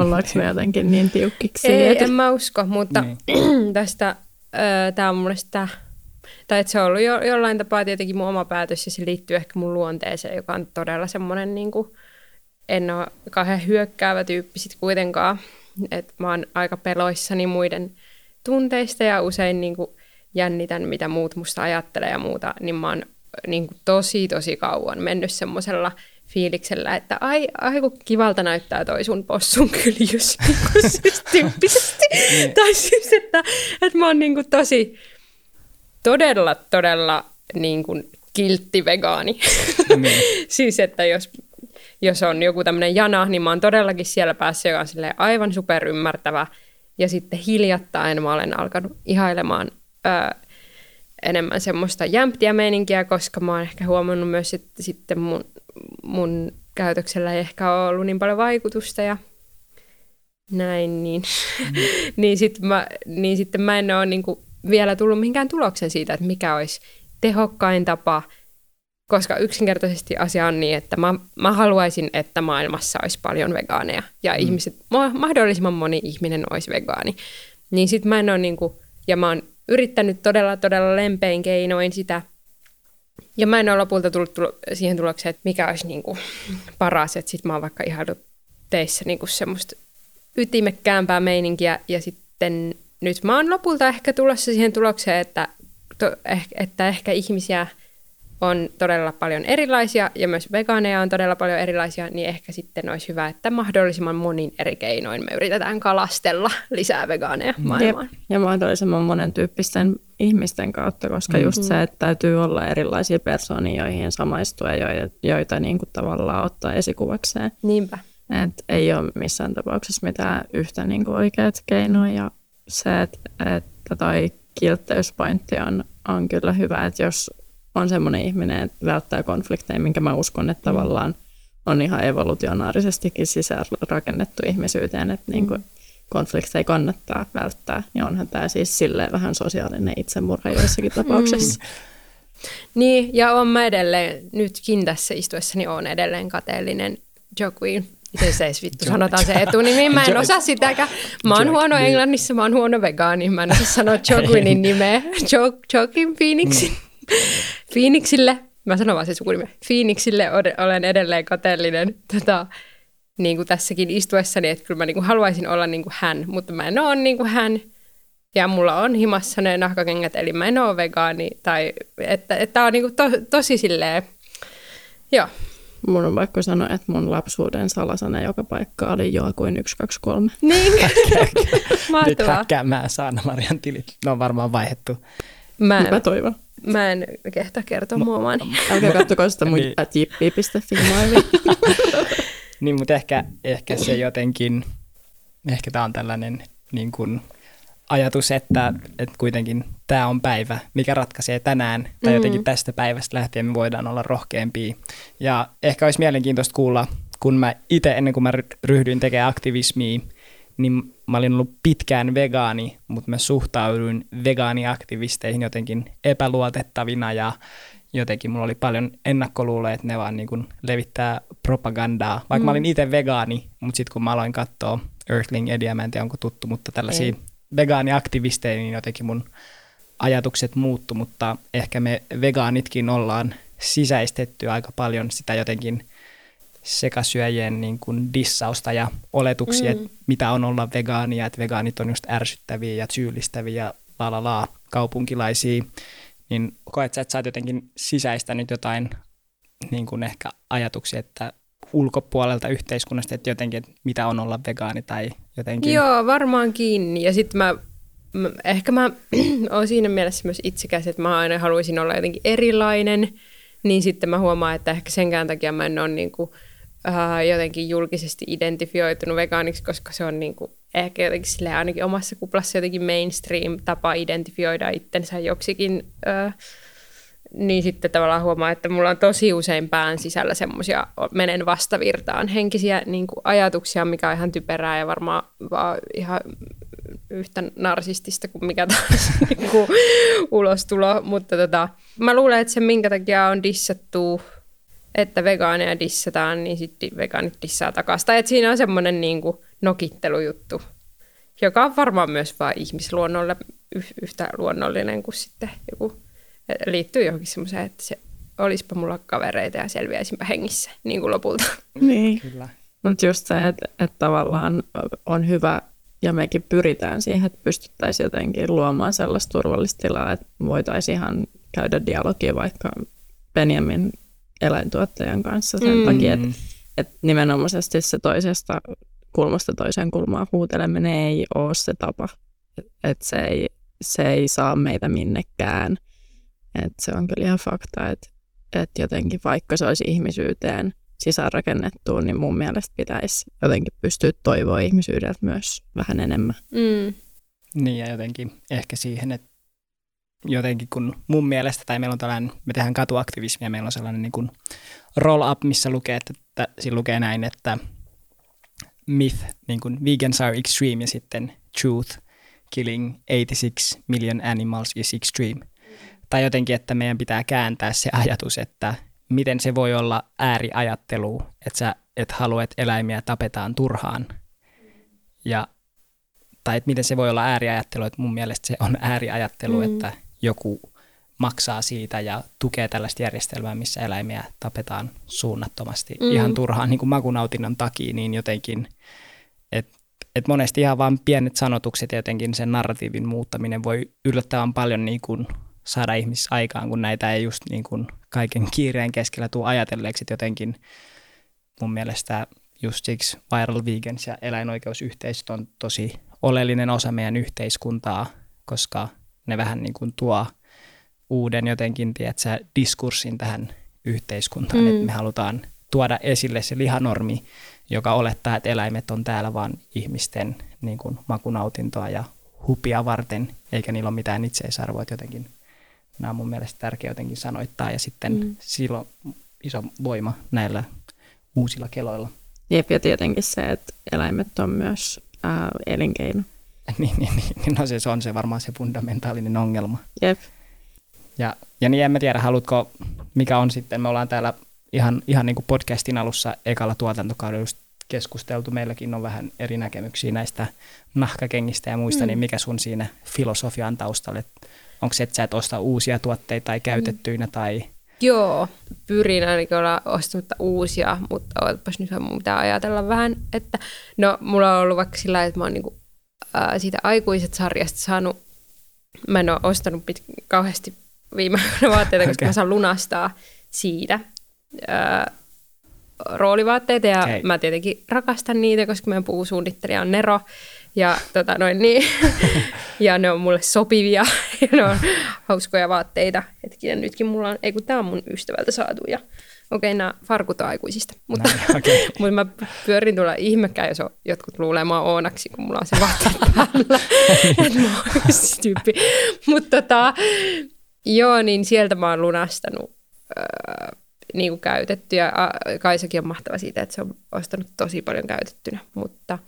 ollaanko me jotenkin niin tiukkiksi. Ei, en mä usko, mutta tästä tämä on mun mielestä, tai että se on ollut jollain tapaa tietenkin mun oma päätös ja se liittyy ehkä mun luonteeseen, joka on todella semmoinen niinku en ole kauhean hyökkäävä tyyppi sit kuitenkaan, että mä oon aika peloissani muiden tunteista ja usein niinku jännitän, mitä muut musta ajattelee ja muuta, niin mä oon niinku tosi kauan mennyt semmoisella fiiliksellä, että ai kun kivalta näyttää toi sun possun kyljys, siis tyyppisesti. Tai siis, että mä oon niinku todella niinku kiltti vegaani. Siis, että jos on joku tämmöinen jana, niin mä oon todellakin siellä päässä, joka on aivan superymmärtävä. Ja sitten hiljattain mä olen alkanut ihailemaan enemmän semmoista jämptiä meininkiä, koska mä oon ehkä huomannut myös, että sitten mun käytöksellä ei ehkä ole ollut niin paljon vaikutusta ja näin. Niin sitten mä en ole niinku vielä tullut mihinkään tuloksen siitä, että mikä olisi tehokkain tapa. Koska yksinkertaisesti asia on niin, että mä haluaisin, että maailmassa olisi paljon vegaaneja ja ihmiset, mahdollisimman moni ihminen olisi vegaani. Niin sit mä en ole niinku, ja mä oon yrittänyt todella lempein keinoin sitä. Ja mä en ole lopulta tullut siihen tulokseen, että mikä olisi niinku paras. Että sit mä oon vaikka ihaillut teissä niinku semmoista ytimekkäämpää meininkiä. Ja sitten nyt mä oon lopulta ehkä tulossa siihen tulokseen, että ehkä ihmisiä on todella paljon erilaisia ja myös vegaaneja on todella paljon erilaisia, niin ehkä sitten olisi hyvä, että mahdollisimman monin eri keinoin me yritetään kalastella lisää vegaaneja maailmaan. Ja mahdollisimman monen tyyppisten ihmisten kautta, koska just se, että täytyy olla erilaisia persoonia, joihin samaistua ja joita niin kuin tavallaan ottaa esikuvakseen. Niinpä. Et ei ole missään tapauksessa mitään yhtä niin kuin oikeat keinoja ja se, että toi kiltteyspointti on kyllä hyvä, että jos on semmoinen ihminen, että välttää konflikteja, minkä mä uskon, että tavallaan on ihan evolutionaarisestikin sisäänrakennettu ihmisyyteen, että niin kuin konflikteja kannattaa välttää. Ja onhan tämä siis silleen vähän sosiaalinen itsemurha joissakin tapauksessa. Niin, ja olen mä edelleen, nytkin tässä istuessani olen edelleen kateellinen Joaquin Miten se ees vittu sanotaan se etunimi? Mä en osaa sitäkään. Mä oon huono englannissa, mä oon huono vegaani. Mä en osaa sanoa Joaquinin nimeä. Joaquin Phoenixin. Phoenixille. Mä sanon vaan se sukunimeä. Phoenixille olen edelleen kateellinen. Niin kuin tässäkin istuessani, että kyllä mä niin kuin haluaisin olla niin kuin hän, mutta mä en ole niin kuin hän. Ja mulla on himassa ne nahkakengät, eli mä en ole vegaani. Tai, että on niin kuin tosi silleen, joo. Mun on vaikka sanoa, että mun lapsuuden salasana joka paikka oli Joaquin 123. Niin. Nyt häkkäämään Saana-Marian tilit. Ne on varmaan vaihdettu. Mä toivon. Mä en kehtaa kertoa muomaani. Älkää katsokaa sitä mun jippi.fi maili. Niin, mutta ehkä se jotenkin, ehkä tämä on tällainen niin kuin ajatus, että kuitenkin tämä on päivä, mikä ratkaisee tänään, tai jotenkin tästä päivästä lähtien me voidaan olla rohkeampia. Ja ehkä olisi mielenkiintoista kuulla, kun mä itse, ennen kuin mä ryhdyin tekemään aktivismia, niin mä olin ollut pitkään vegaani, mutta mä suhtauduin vegaaniaktivisteihin jotenkin epäluotettavina ja jotenkin mulla oli paljon ennakkoluuloja, että ne vaan niin kuin levittää propagandaa. Vaikka mä olin itse vegaani, mutta sitten kun mä aloin katsoa Earthling-ediä, mä en tiedä onko tuttu, mutta tällaisia vegaaniaktivisteja, niin jotenkin mun ajatukset muuttu, mutta ehkä me vegaanitkin ollaan sisäistetty aika paljon sitä jotenkin sekasyöjien niin kuin dissausta ja oletuksia, että mitä on olla vegaania, että vegaanit on just ärsyttäviä ja syyllistäviä ja kaupunkilaisia. Niin koet sä, että sä oot jotenkin sisäistänyt jotain niin kuin ehkä ajatuksia, että ulkopuolelta yhteiskunnasta, että jotenkin, että mitä on olla vegaani tai jotenkin? Joo, varmaankin. Ja sitten mä oon siinä mielessä myös itsekäs, että mä aina haluaisin olla jotenkin erilainen, niin sitten mä huomaan, että ehkä senkään takia mä en ole niin kuin, jotenkin julkisesti identifioitunut vegaaniksi, koska se on niin kuin ehkä jotenkin silleen ainakin omassa kuplassa jotenkin mainstream-tapa identifioida itsensä joksikin, niin sitten tavallaan huomaa, että mulla on tosi usein pään sisällä semmoisia menen vastavirtaan henkisiä niin kuin ajatuksia, mikä on ihan typerää ja varmaan vaan ihan yhtä narsistista kuin mikä taas niin kuin ulostulo, mutta mä luulen, että se minkä takia on dissattu, että vegaaneja dissataan, niin sitten vegaanit dissaa takaisin. Tai että siinä on semmoinen niin kuin nokittelujuttu, joka on varmaan myös vaan ihmisluonnolle yhtä luonnollinen kuin sitten joku, liittyy johonkin semmoiseen, että se olispa mulla kavereita ja selviäisinpä hengissä niin kuin lopulta. Niin, kyllä. Mutta just se, että tavallaan on hyvä ja mekin pyritään siihen, että pystyttäisiin jotenkin luomaan sellaista turvallista tilaa, että voitaisiin ihan käydä dialogia vaikka Benjamin eläintuottajan kanssa sen takia, että nimenomaisesti se toisesta kulmasta toiseen kulmaan huuteleminen ei ole se tapa, että se ei saa meitä minnekään. Et se on kyllä ihan fakta, että jotenkin vaikka se olisi ihmisyyteen sisäänrakennettu, niin mun mielestä pitäisi jotenkin pystyä toivoa ihmisyydeltä myös vähän enemmän. Mm. Niin ja jotenkin ehkä siihen, että jotenkin kun mun mielestä, tai meillä on tällainen, me tehdään katuaktivismia, meillä on sellainen niin kuin roll up, missä lukee, että siinä lukee näin, että myth, niin kuin vegans are extreme ja sitten truth, killing 86 million animals is extreme. Tai jotenkin, että meidän pitää kääntää se ajatus, että miten se voi olla ääriajattelu, että sä et halua, että eläimiä tapetaan turhaan. Tai että miten se voi olla ääriajattelu, että mun mielestä se on ääriajattelu, että joku maksaa siitä ja tukee tällaista järjestelmää, missä eläimiä tapetaan suunnattomasti ihan turhaan niin kuin makunautinnon takia, niin jotenkin, että monesti ihan vaan pienet sanotukset ja jotenkin sen narratiivin muuttaminen voi yllättävän paljon niin kuin saada ihmisissä aikaan, kun näitä ei just niin kuin kaiken kiireen keskellä tule ajatelleeksi, että jotenkin mun mielestä just siksi Viral Vegans ja eläinoikeusyhteisöt on tosi oleellinen osa meidän yhteiskuntaa, koska ne vähän niin kuin tuo uuden jotenkin, tiedätkö, diskurssin tähän yhteiskuntaan, että me halutaan tuoda esille se lihanormi, joka olettaa, että eläimet on täällä vaan ihmisten niin kuin makunautintoa ja hupia varten, eikä niillä ole mitään itseisarvoa, että jotenkin nämä on mun mielestä tärkeää jotenkin sanoittaa ja sitten silloin iso voima näillä uusilla keloilla. Jep, ja tietenkin se, että eläimet on myös elinkeino. Niin, no se on se varmaan se fundamentaalinen ongelma. Jep. Ja niin en mä tiedä, haluatko, mikä on sitten, me ollaan täällä ihan niin kuin podcastin alussa ekalla tuotantokaudella just keskusteltu, meilläkin on vähän eri näkemyksiä näistä nahkakengistä ja muista, niin mikä sun siinä filosofia on taustalla? Onko se, että sä et osta uusia tuotteita tai käytettyinä? Tai... Joo, pyrin ainakin olla ostamatta uusia, mutta ootapas nythän mun pitää ajatella vähän, että no mulla on ollut vaikka sillä, että mä oon niinku, siitä Aikuiset-sarjasta saanut, mä en ole ostanut kauheasti viime vaatteita, koska mä saan lunastaa siitä roolivaatteita ja mä tietenkin rakastan niitä, koska meidän puusuunnittelija on Nero ja, ja ne on mulle sopivia ja ne on hauskoja vaatteita. Hetkinen, nytkin mulla on, ei kun tää on mun ystävältä saatu ja okei, nämä farkut on Aikuisista, mutta, näin, okay. Mutta mä pyörin tuolla ihmekään, jos jotkut luulee mä oon Oonaksi, kun mulla on se vaatteet päällä, että mä oon yksi tyyppi. Mutta joo, niin sieltä mä oon lunastanut niin kuin käytettyjä. Kaisakin on mahtava siitä, että se on ostanut tosi paljon käytettynä, mutta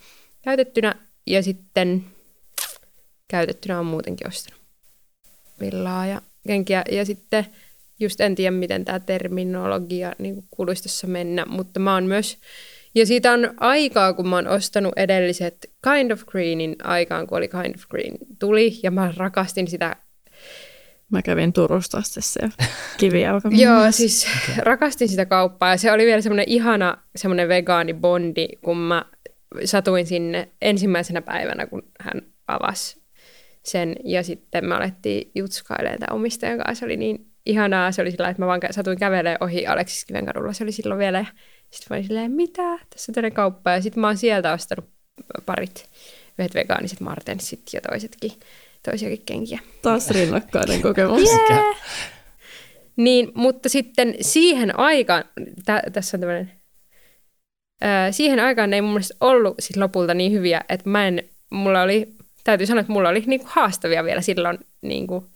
käytettynä ja sitten käytettynä on muutenkin ostanut villaa ja kenkiä ja sitten just en tiedä, miten tämä terminologia niin kuluisi tuossa mennä, mutta mä oon myös, ja siitä on aikaa, kun mä oon ostanut edelliset Kind of Greenin aikaan, kun oli Kind of Green tuli, ja mä rakastin sitä. Mä kävin Turusta tässä ja kivijalka. Joo, siis rakastin sitä kauppaa, ja se oli vielä semmoinen ihana semmoinen vegaanibondi, kun mä satuin sinne ensimmäisenä päivänä, kun hän avasi sen, ja sitten me alettiin jutskailemaan tämän omistajan kanssa, se oli niin ihanaa, se oli sillä, että mä vaan satuin kävelemään ohi Aleksis Kiven kadulla, se oli silloin vielä. Sitten mä olin silleen, mitä? Tässä on tämmöinen kauppa. Ja sitten mä oon sieltä ostanut parit, yhdet vegaaniset Martensit ja toisiakin kenkiä. Taas rinnakkainen kokemus. Yeah. Niin, mutta sitten siihen aikaan, tässä on tämmöinen, siihen aikaan ei mun mielestä ollut sit lopulta niin hyviä, että täytyy sanoa, että mulla oli niinku haastavia vielä silloin niinku...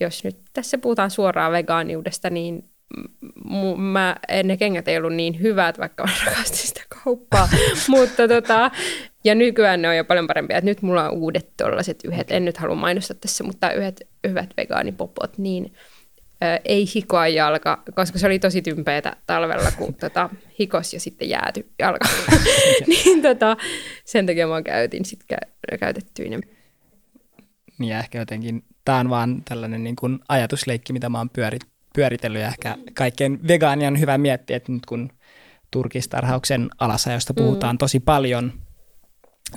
Jos nyt tässä puhutaan suoraan vegaaniudesta, niin ne kengät ei ollut niin hyvät, vaikka mä rakastin sitä kauppaa. Mutta ja nykyään ne on jo paljon parempia. Et nyt mulla on uudet tollaiset yhdet, en nyt halua mainostaa tässä, mutta yhdet hyvät vegaanipopot, niin ei hikoa jalka, koska se oli tosi tympeätä talvella, kun hikosi ja sitten jääty jalka. Niin sen takia mä käytin sitten käytettyinen. Niin ehkä jotenkin. Tämä on vaan tällainen niin kuin ajatusleikki, mitä mä oon pyöritellyt ja ehkä kaikkeen vegaanian hyvä miettiä, että nyt kun turkistarhauksen alasajosta puhutaan tosi paljon,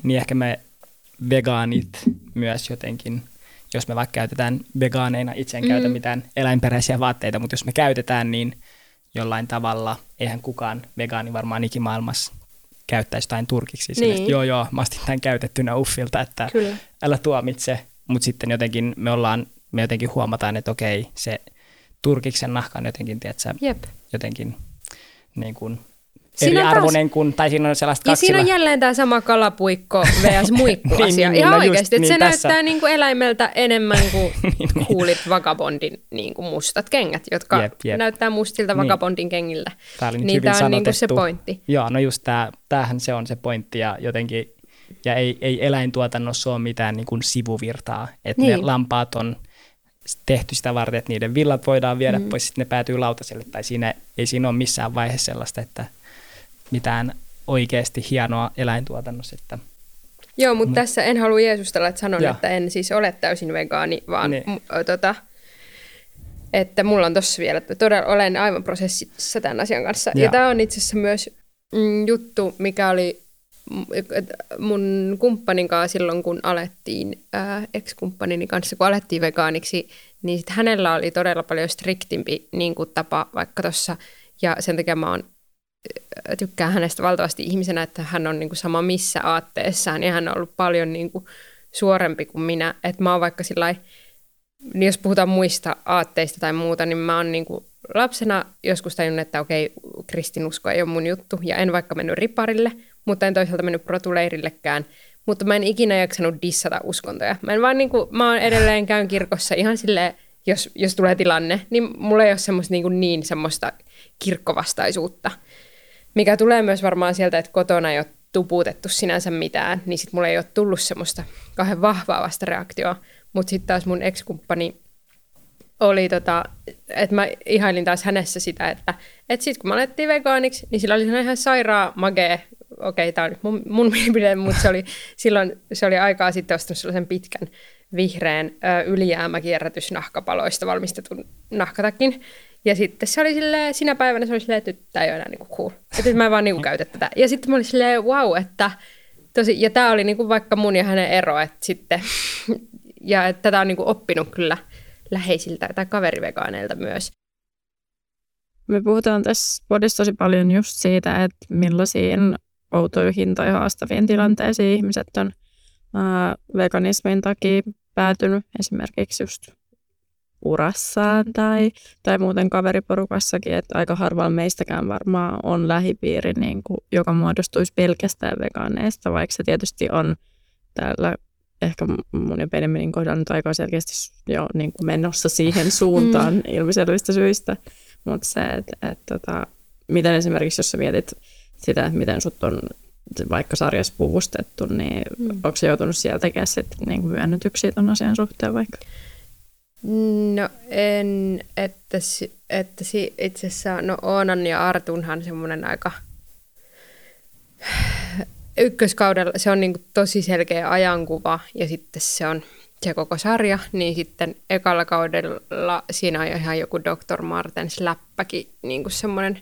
niin ehkä me vegaanit myös jotenkin, jos me vaikka käytetään vegaaneina, itse en käytä mitään eläinperäisiä vaatteita, mutta jos me käytetään, niin jollain tavalla eihän kukaan vegaani varmaan ikimaailmassa käyttäisi jotain turkiksi. Niin. Sillä, joo, mä ostin tämän käytettynä Uffilta, että kyllä. Älä tuomitse. Mutta sitten jotenkin me jotenkin huomataan, että okei, se turkiksen nahka on jotenkin, tiedätkö, jotenkin niin kuin eriarvoinen kuin, tai siinä on sellaista kaksilla. Ja siinä on jälleen tämä sama kalapuikko vs. muikku asia. Niin, ihan no oikeasti, että niin se tässä näyttää niin kuin eläimeltä enemmän kuin niin, kuulit Vagabondin niin kuin mustat kengät, jotka näyttää mustilta Vagabondin kengiltä. Tämä oli niin hyvin sanotettu. Niin se pointti. Joo, no just tämähän se on se pointti ja jotenkin. Ja ei eläintuotannossa ole mitään niin kuin sivuvirtaa, että ne lampaat on tehty sitä varten, että niiden villat voidaan viedä pois, sitten ne päätyy lautaselle. Tai ei siinä ole missään vaiheessa sellaista, että mitään oikeasti hienoa eläintuotannossa. Että... Joo, mutta tässä en halua jeesustella, että sanon, että en siis ole täysin vegaani, vaan että mulla on tossa vielä, että todella olen aivan prosessissa tämän asian kanssa. Ja tämä on itse asiassa myös juttu, mikä oli... mun kumppanin kanssa silloin, kun alettiin, ex-kumppanini kanssa, kun alettiin vegaaniksi, niin sit hänellä oli todella paljon striktimpi niin kuin tapa vaikka tossa. Ja sen takia mä tykkään hänestä valtavasti ihmisenä, että hän on niin kuin sama missä aatteessaan ja hän on ollut paljon niin kuin suorempi kuin minä. Että mä oon vaikka sillai, niin jos puhutaan muista aatteista tai muuta, niin mä oon niin kuin lapsena joskus tajunnut, että okei, kristinusko ei ole mun juttu ja en vaikka mennyt riparille, mutta en toisaalta mennyt protuleirillekään. Mutta mä en ikinä jaksanut dissata uskontoja. Mä en vaan niinku, mä edelleen käyn kirkossa ihan silleen, jos tulee tilanne, niin mulla ei ole semmoista niin semmoista kirkkovastaisuutta, mikä tulee myös varmaan sieltä, että kotona ei ole tuputettu sinänsä mitään, niin sit mulla ei ole tullut semmoista kauhean vahvaa vastareaktioa. Mutta sitten taas mun ex-kumppani oli että mä ihailin taas hänessä sitä, että sit kun mä alettiin vegaaniksi, niin sillä oli ihan sairaan magea okei, tämä on nyt mun mielipide, mutta se oli, silloin se oli aikaa sitten ostanut sellaisen pitkän vihreän ylijäämäkierrätysnahkapaloista valmistetun nahkatakin. Ja sitten se oli silleen, sinä päivänä se oli silleen, että nyt tämä ei ole enää niin kuin cool. Että nyt mä en vaan niin kuin käytä tätä. Ja sitten mä olin silleen, wow, että tosi, ja tämä oli niin kuin vaikka mun ja hänen ero, että sitten, ja että tätä on niin kuin oppinut kyllä läheisiltä tai kaverivegaaneilta myös. Me puhutaan tässä podissa tosi paljon just siitä, että millaisiin outoihin tai haastaviin tilanteisiin ihmiset on veganismin takia päätynyt esimerkiksi just urassaan tai muuten kaveriporukassakin, että aika harvalla meistäkään varmaan on lähipiiri, niin kuin, joka muodostuisi pelkästään vegaaneista, vaikka se tietysti on täällä ehkä mun ja Benjaminin kohdalla nyt aika selkeästi jo niin kuin menossa siihen suuntaan ilmiselvistä syistä. Mutta se, että miten esimerkiksi, jos sä mietit sitä, miten sut on vaikka sarjassa puvustettu, niin onko sä joutunut siellä tekemään sitten niin kuin myönnytyksiä ton asian suhteen vaikka? No en, että itse asiassa, no Oonan ja Artunhan semmoinen aika ykköskaudella, se on niin kuin tosi selkeä ajankuva ja sitten se on se koko sarja, niin sitten ekalla kaudella siinä on ihan joku Dr. Martens läppäkin, niin kuin semmoinen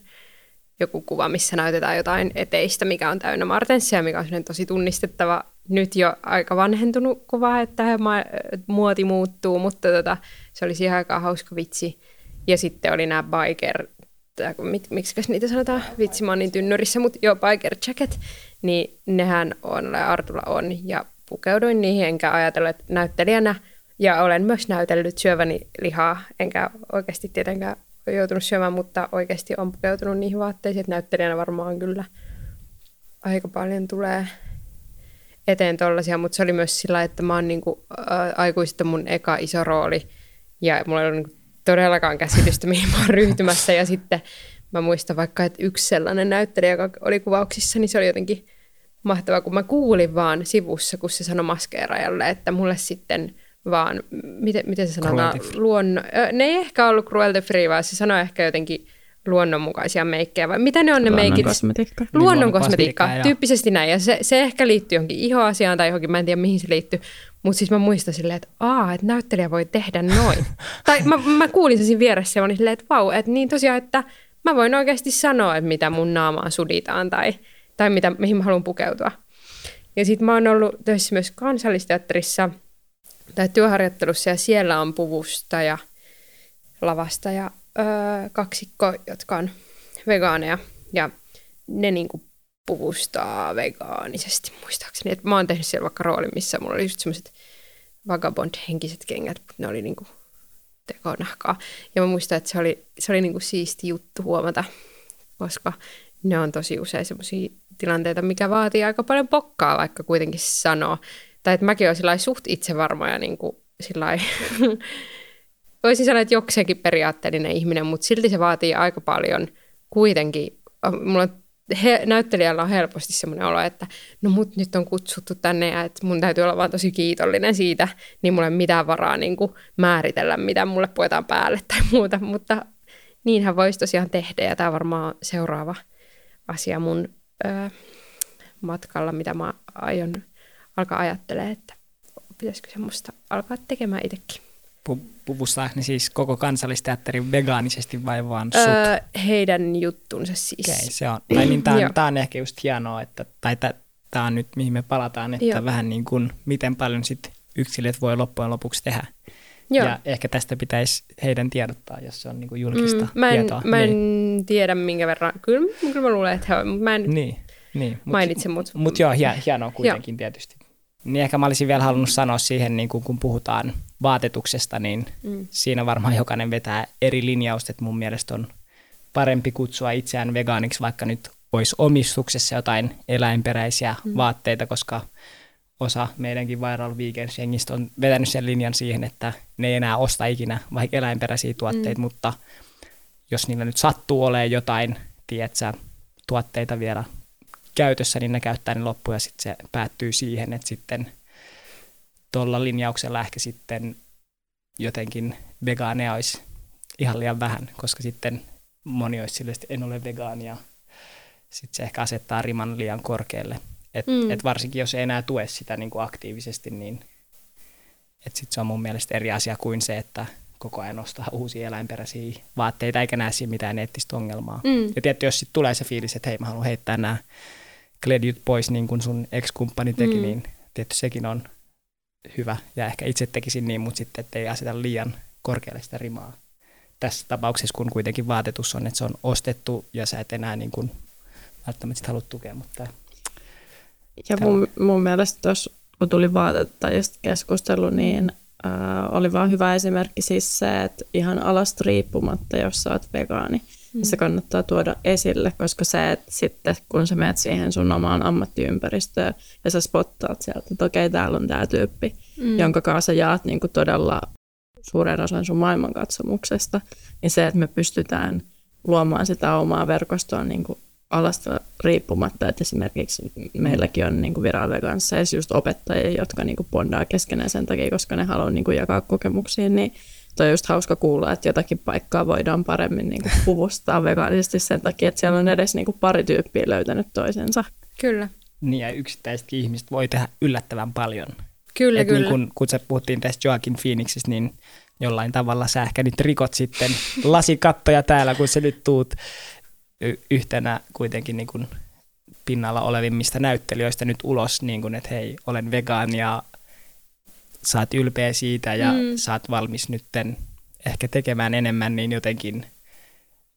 joku kuva, missä näytetään jotain eteistä, mikä on täynnä Martensia, mikä on semmoinen tosi tunnistettava, nyt jo aika vanhentunut kuva, että muoti muuttuu, mutta se oli siihen aikaan hauska vitsi. Ja sitten oli nämä biker, miksikäs niitä sanotaan, vitsi mä oon niin tynnyrissä, mutta joo, biker jacket, niin nehän on, ja Artulla on, ja pukeuduin niihin, enkä ajatellut näyttelijänä, ja olen myös näytellyt syöväni lihaa, enkä oikeasti tietenkään joutunut syömään, mutta oikeasti olen pukeutunut niihin vaatteisiin, että näyttelijänä varmaan kyllä aika paljon tulee eteen tollaisia, mutta se oli myös sillä, että mä oon niinku, aikuisista mun eka iso rooli, ja mulla ei ole niinku todellakaan käsitystä, mihin mä oon ryhtymässä, ja sitten mä muistan vaikka, että yksi sellainen näyttelijä, joka oli kuvauksissa, niin se oli jotenkin mahtavaa, kun mä kuulin vaan sivussa, kun se sanoi maskeeraajalle, että mulle sitten vaan, miten se sanotaan, ne ei ehkä ollut cruelty free, vaan se sanoi ehkä jotenkin luonnonmukaisia meikkejä, vai mitä ne on ne meikit? Kosmetiikka. Luonnonkosmetiikka, ja tyyppisesti näin, ja se ehkä liittyy johonkin ihoasiaan tai johonkin, mä en tiedä mihin se liittyy, mutta siis mä muistan silleen, että että näyttelijä voi tehdä noin. Tai mä kuulin sen siinä vieressä ja mä olin silleen, että vau, että niin tosiaan, että mä voin oikeasti sanoa, että mitä mun naamaan suditaan tai mihin mä haluan pukeutua. Ja sitten mä oon ollut töissä myös Kansallisteatterissa tai työharjoittelussa, ja siellä on puvustaja, lavastaja, kaksikko, jotka on vegaaneja, ja ne niinku puvustaa vegaanisesti muistaakseni. Et mä oon tehnyt siellä vaikka roolin, missä mulla oli just semmoiset Vagabond-henkiset kengät, mutta ne oli niinku tekonahkaa. Ja mä muistan, että se oli niinku siisti juttu huomata, koska ne on tosi usein semmoisia tilanteita, mikä vaatii aika paljon pokkaa, vaikka kuitenkin sanoo. Tai että mäkin olen suht itsevarma ja niin kuin sillai, voisin sanoa, että jokseenkin periaatteellinen ihminen, mutta silti se vaatii aika paljon kuitenkin. Mulla on näyttelijällä on helposti semmoinen olo, että no mut nyt on kutsuttu tänne ja että mun täytyy olla vaan tosi kiitollinen siitä, niin mulla ei ole mitään varaa niin kuin määritellä, mitä mulle puetaan päälle tai muuta, mutta niinhän voisi tosiaan tehdä, ja tämä varmaan seuraava asia mun matkalla, mitä mä aion alkaa ajattelemaan, että pitäisikö semmoista alkaa tekemään itsekin. Puvustaako ne siis koko Kansallisteatterin vegaanisesti vai vaan sut? Heidän juttunsa siis. Okei, se on. Tai niin, tämä on ehkä just hienoa, että, tai tämä on nyt mihin me palataan, että joo, vähän niin kuin miten paljon sit yksilöt voi loppujen lopuksi tehdä. Joo. Ja ehkä tästä pitäisi heidän tiedottaa, jos se on niin kuin julkista tietoa. Mä en tiedä minkä verran. Kyllä mä luulen, että mä en mainitse mut. Mutta joo, hienoa kuitenkin tietysti. Niin ehkä mä olisin vielä halunnut sanoa siihen, niin kun puhutaan vaatetuksesta, niin siinä varmaan jokainen vetää eri linjausta. Että mun mielestä on parempi kutsua itseään vegaaniksi, vaikka nyt olisi omistuksessa jotain eläinperäisiä vaatteita, koska osa meidänkin Viral Vegans-jengistä on vetänyt sen linjan siihen, että ne ei enää osta ikinä vaikka eläinperäisiä tuotteita, mutta jos niillä nyt sattuu olemaan jotain, tiedätkö, tuotteita vielä käytössä, niin ne käyttää ne loppuun, ja sitten se päättyy siihen, että sitten tuolla linjauksella ehkä sitten jotenkin vegaaneja olisi ihan liian vähän, koska sitten moni olisi silleen, että en ole vegaania, sitten se ehkä asettaa riman liian korkealle. Et varsinkin jos ei enää tue sitä niin kuin aktiivisesti, niin sit se on mun mielestä eri asia kuin se, että koko ajan ostaa uusia eläinperäisiä vaatteita eikä näe siinä mitään eettistä ongelmaa. Ja tietysti jos sit tulee se fiilis, että hei, mä haluan heittää nämä kledjut pois niin kuin sun ex-kumppani teki, niin tietysti sekin on hyvä. Ja ehkä itse tekisin niin, mutta sitten ettei aseta liian korkealle sitä rimaa. Tässä tapauksessa, kun kuitenkin vaatetus on, että se on ostettu ja sä et enää niin kuin välttämättä halua tukea. Mutta ja mun mielestä tuossa, kun tuli vaatettajista keskustelu, niin oli vaan hyvä esimerkki siis se, että ihan alasta riippumatta, jos sä oot vegaani, se kannattaa tuoda esille, koska se, että sitten kun sä menet siihen sun omaan ammattiympäristöön ja sä spottaat sieltä, että okei, täällä on tää tyyppi, jonka kanssa jaat niin kuin todella suuren osan sun maailmankatsomuksesta, niin se, että me pystytään luomaan sitä omaa verkostoa niin kuin alasta riippumatta, että esimerkiksi meilläkin on niin kuin Viral Veganssa just opettajia, jotka niin kuin bondaa keskenään sen takia, koska ne haluaa niin kuin jakaa kokemuksia, niin toi on just hauska kuulla, että jotakin paikkaa voidaan paremmin niin kuin puvustaa vegaanisesti sen takia, että siellä on edes niin kuin pari tyyppiä löytänyt toisensa. Kyllä. Niin ja yksittäisetkin ihmiset voi tehdä yllättävän paljon. Kyllä, kyllä. Niin kun sä puhuttiin tästä Joaquin Phoenixista, niin jollain tavalla sä ehkä nyt rikot sitten lasikattoja täällä, kun sä nyt tuut yhtenä kuitenkin niin kun pinnalla olevimmista näyttelijöistä nyt ulos, niin kun, että hei, olen vegaani ja sä oot ylpeä siitä ja sä oot valmis nytten ehkä tekemään enemmän, niin jotenkin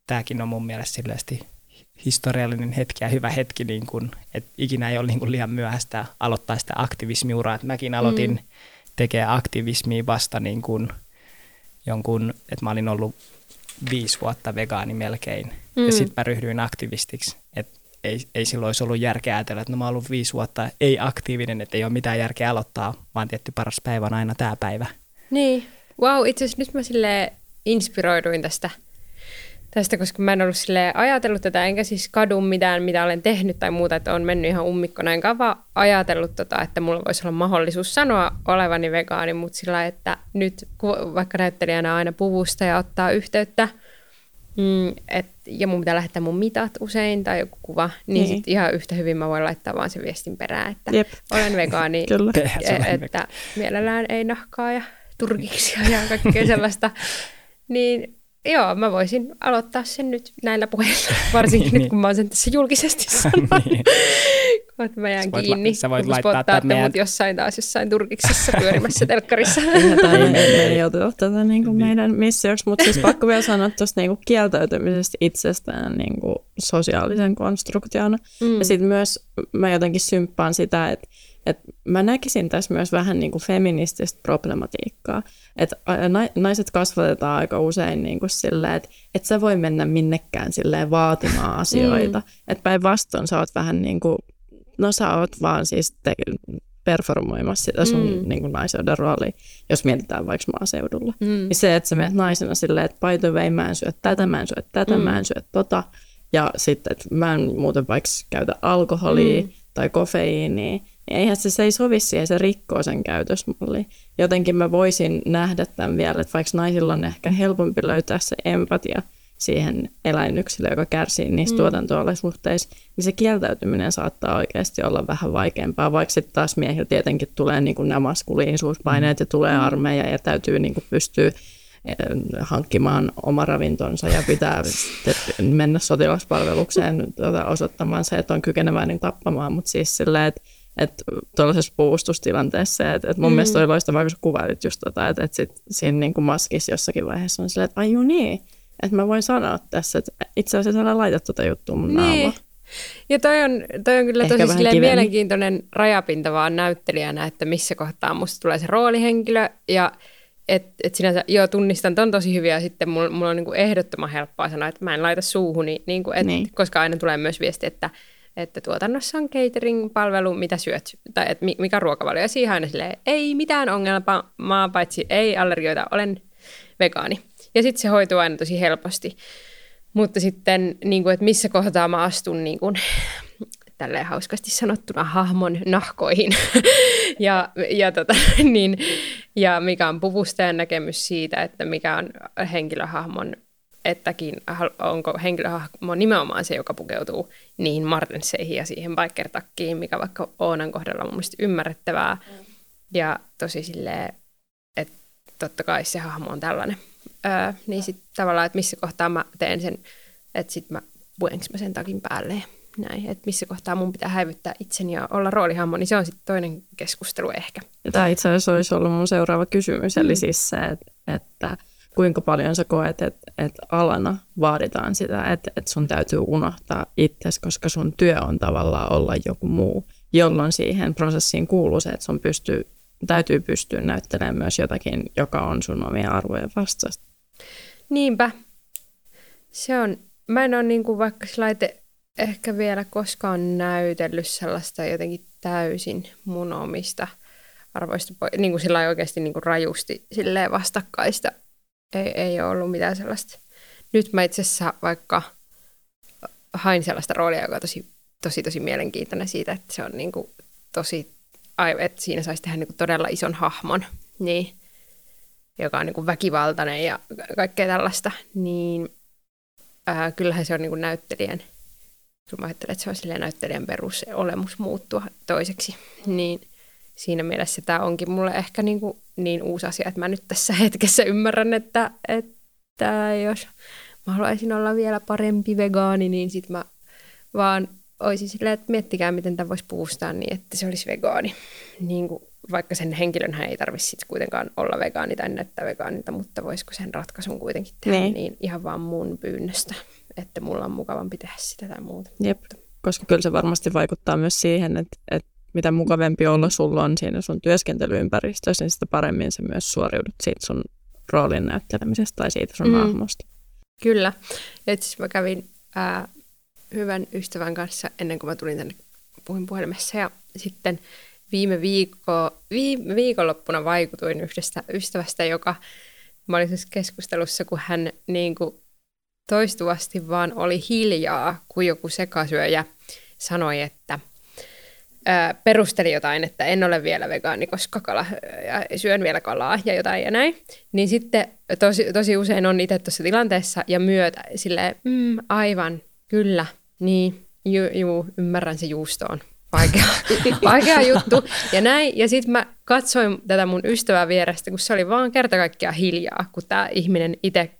tääkin on mun mielestä sillästi historiallinen hetki ja hyvä hetki, niin kun, et ikinä ei ole niin kun liian myöhäistä aloittaa sitä aktivismiuraa. Et mäkin aloitin tekemään aktivismia vasta niin kun jonkun, että mä olin ollut 5 vuotta vegaani melkein ja sitten mä ryhdyin aktivistiksi. Et ei silloin olisi ollut järkeä ajatella, että no mä oon ollut 5 vuotta ei aktiivinen, että ei ole mitään järkeä aloittaa, vaan tietty paras päivä on aina tää päivä. Niin, wow, itse asiassa nyt mä silleen inspiroiduin tästä, koska mä en ollut silleen ajatellut tätä, enkä siis kadu mitään, mitä olen tehnyt tai muuta, että olen mennyt ihan ummikkona, enkä vaan ajatellut, että mulla voisi olla mahdollisuus sanoa olevani vegaani, mutta sillä että nyt vaikka näyttelijänä aina puvusta ja ottaa yhteyttä, ja mun pitää lähettää mun mitat usein tai joku kuva, niin sit ihan yhtä hyvin mä voin laittaa vaan sen viestin perään, että olen vegaani, että mielellään ei nahkaa ja turkiksia ja kaikkea sellaista, niin joo, mä voisin aloittaa sen nyt näillä puheilla, varsinkin nyt kun mä oon sen tässä julkisesti sanonut, kun mä jään kiinni, kun spottaatte mut jossain taas jossain turkiksessa pyörimässä telkkarissa. Me joutuu tätä meidän missioksi, mutta siis pakko vielä sanoa tuosta kieltäytymisestä itsestään sosiaalisen konstruktiona. Ja sitten myös mä jotenkin symppaan sitä, että mä näkisin tässä myös vähän niin kuin feminististä problematiikkaa. Että naiset kasvatetaan aika usein niin kuin silleen, että et sä voi mennä minnekään silleen vaatimaan asioita. Että päinvastoin sä oot vähän niin kuin, no sä oot vaan siis performoimassa sitä sun niin kuin naiseuden roolia, jos mietitään vaikka maaseudulla. Niin se, että sä menet naisena silleen, että by the way, mä en syö tätä, mä en syö tätä, mä en syö tota. Ja sitten, että mä en muuten vaikka käytä alkoholia tai kofeiinia. Niin eihän se ei sovi siihen, se rikkoo sen käytösmalliin. Jotenkin mä voisin nähdä tämän vielä, että vaikka naisilla on ehkä helpompi löytää se empatia siihen eläinyksilöön, joka kärsii niissä tuotanto-olosuhteissa, niin se kieltäytyminen saattaa oikeasti olla vähän vaikeampaa, vaikka sitten taas miehillä tietenkin tulee niin kuin nämä maskuliinisuuspaineet ja tulee armeija ja täytyy niin kuin pystyä hankkimaan oma ravintonsa ja pitää mennä sotilaspalvelukseen osoittamaan se, että on kykeneväinen tappamaan, mutta siis silleen, että tuollaisessa puustustilanteessa, että mun mielestä oli loistavaa, kun sä kuvailit just tota, että sit siinä niin kuin maskissa jossakin vaiheessa on silleen, että ai juu niin, että mä voin sanoa tässä, että itse asiassa älä laita tota juttua mun naamalla. Ja toi on kyllä ehkä tosi silleen mielenkiintoinen rajapinta vaan näyttelijänä, että missä kohtaa musta tulee se roolihenkilö ja et sinänsä, joo, tunnistan ton tosi hyviä ja sitten mulla on niin kuin ehdottoman helppoa sanoa, että mä en laita suuhuni, niin kuin, koska aina tulee myös viesti, että tuotannossa on catering-palvelu, mitä syöt, tai että mikä on ruokavalio. Ja siihen aina silleen, ei mitään ongelmaa, paitsi ei allergioita, olen vegaani. Ja sitten se hoituu aina tosi helposti. Mutta sitten, niin kuin, että missä kohtaa mä astun niin kuin, tälleen hauskasti sanottuna hahmon nahkoihin. ja mikä on puvustajan näkemys siitä, että mikä on henkilöhahmon ettäkin onko henkilöhahmo nimenomaan se, joka pukeutuu niihin Martenseihin ja siihen biker-takkiin, mikä vaikka Oonan kohdalla on mun mielestä ymmärrettävää. Mm. Ja tosi silleen, että totta kai se hahmo on tällainen. Niin sitten tavallaan, että missä kohtaa mä teen sen, että sitten mä puenks mä sen takin päälle. Näin, että missä kohtaa mun pitää häivyttää itseni ja olla roolihahmo, niin se on sitten toinen keskustelu ehkä. Tämä itse asiassa olisi ollut mun seuraava kysymys, eli siis se, että kuinka paljon sä koet, että alana vaaditaan sitä, että sun täytyy unohtaa itsesi, koska sun työ on tavallaan olla joku muu, jolloin siihen prosessiin kuuluu se, että sun täytyy pystyä näyttelemään myös jotakin, joka on sun omia arvojen vastaista. Niinpä. Se on, mä en ole niin kuin vaikka ehkä vielä koskaan näytellyt sellaista jotenkin täysin mun omista arvoista, niin kuin sillä oikeasti niin kuin rajusti silleen vastakkaista. Ei ole ollut mitään sellaista. Nyt mä itse asiassa vaikka hain sellaista roolia, joka on tosi mielenkiintoinen siitä, että se on niin kuin tosi, että siinä saisi tehdä niin kuin todella ison hahmon, niin, joka on niin kuin väkivaltainen ja kaikkea tällaista, niin kyllähän se on niin kuin näyttelijän. Kun mä ajattelen, että se on silleen näyttelijän perusolemus muuttua toiseksi, niin siinä mielessä tämä onkin mulle ehkä niin uusi asia, että mä nyt tässä hetkessä ymmärrän, että jos mä haluaisin olla vielä parempi vegaani, niin sit mä vaan olisin silleen, että miettikää, miten tämän voisi puhustaa niin, että se olisi vegaani. Niin kuin, vaikka sen henkilönhän ei tarvitse kuitenkaan olla vegaani tai näyttää vegaanilta, mutta voisiko sen ratkaisun kuitenkin tehdä niin ihan vaan mun pyynnöstä. Että mulla on mukavampi tehdä sitä tai muuta. Jep, koska kyllä se varmasti vaikuttaa myös siihen, että mitä mukavampi olla sulla on siinä sun työskentelyympäristössä, niin sitä paremmin sä myös suoriudut siitä sun roolin näyttelemisestä tai siitä sun hahmosta. Kyllä. Ja itse asiassa mä kävin hyvän ystävän kanssa ennen kuin mä tulin tänne, puhuin puhelimessa ja sitten viime viikonloppuna vaikutuin yhdestä ystävästä, joka mä olin siis keskustelussa, kun hän niin kuin toistuvasti vaan oli hiljaa, kun joku sekasyöjä sanoi, että perusteli jotain, että en ole vielä vegaani, koska syön vielä kalaa ja jotain ja näin. Niin sitten tosi usein on itse tuossa tilanteessa ja myötä silleen, aivan, kyllä, niin, juu, ymmärrän, se juusto on vaikea juttu ja näin. Ja sitten mä katsoin tätä mun ystävää vierestä, kun se oli vaan kerta kaikkiaan hiljaa, kun tämä ihminen itse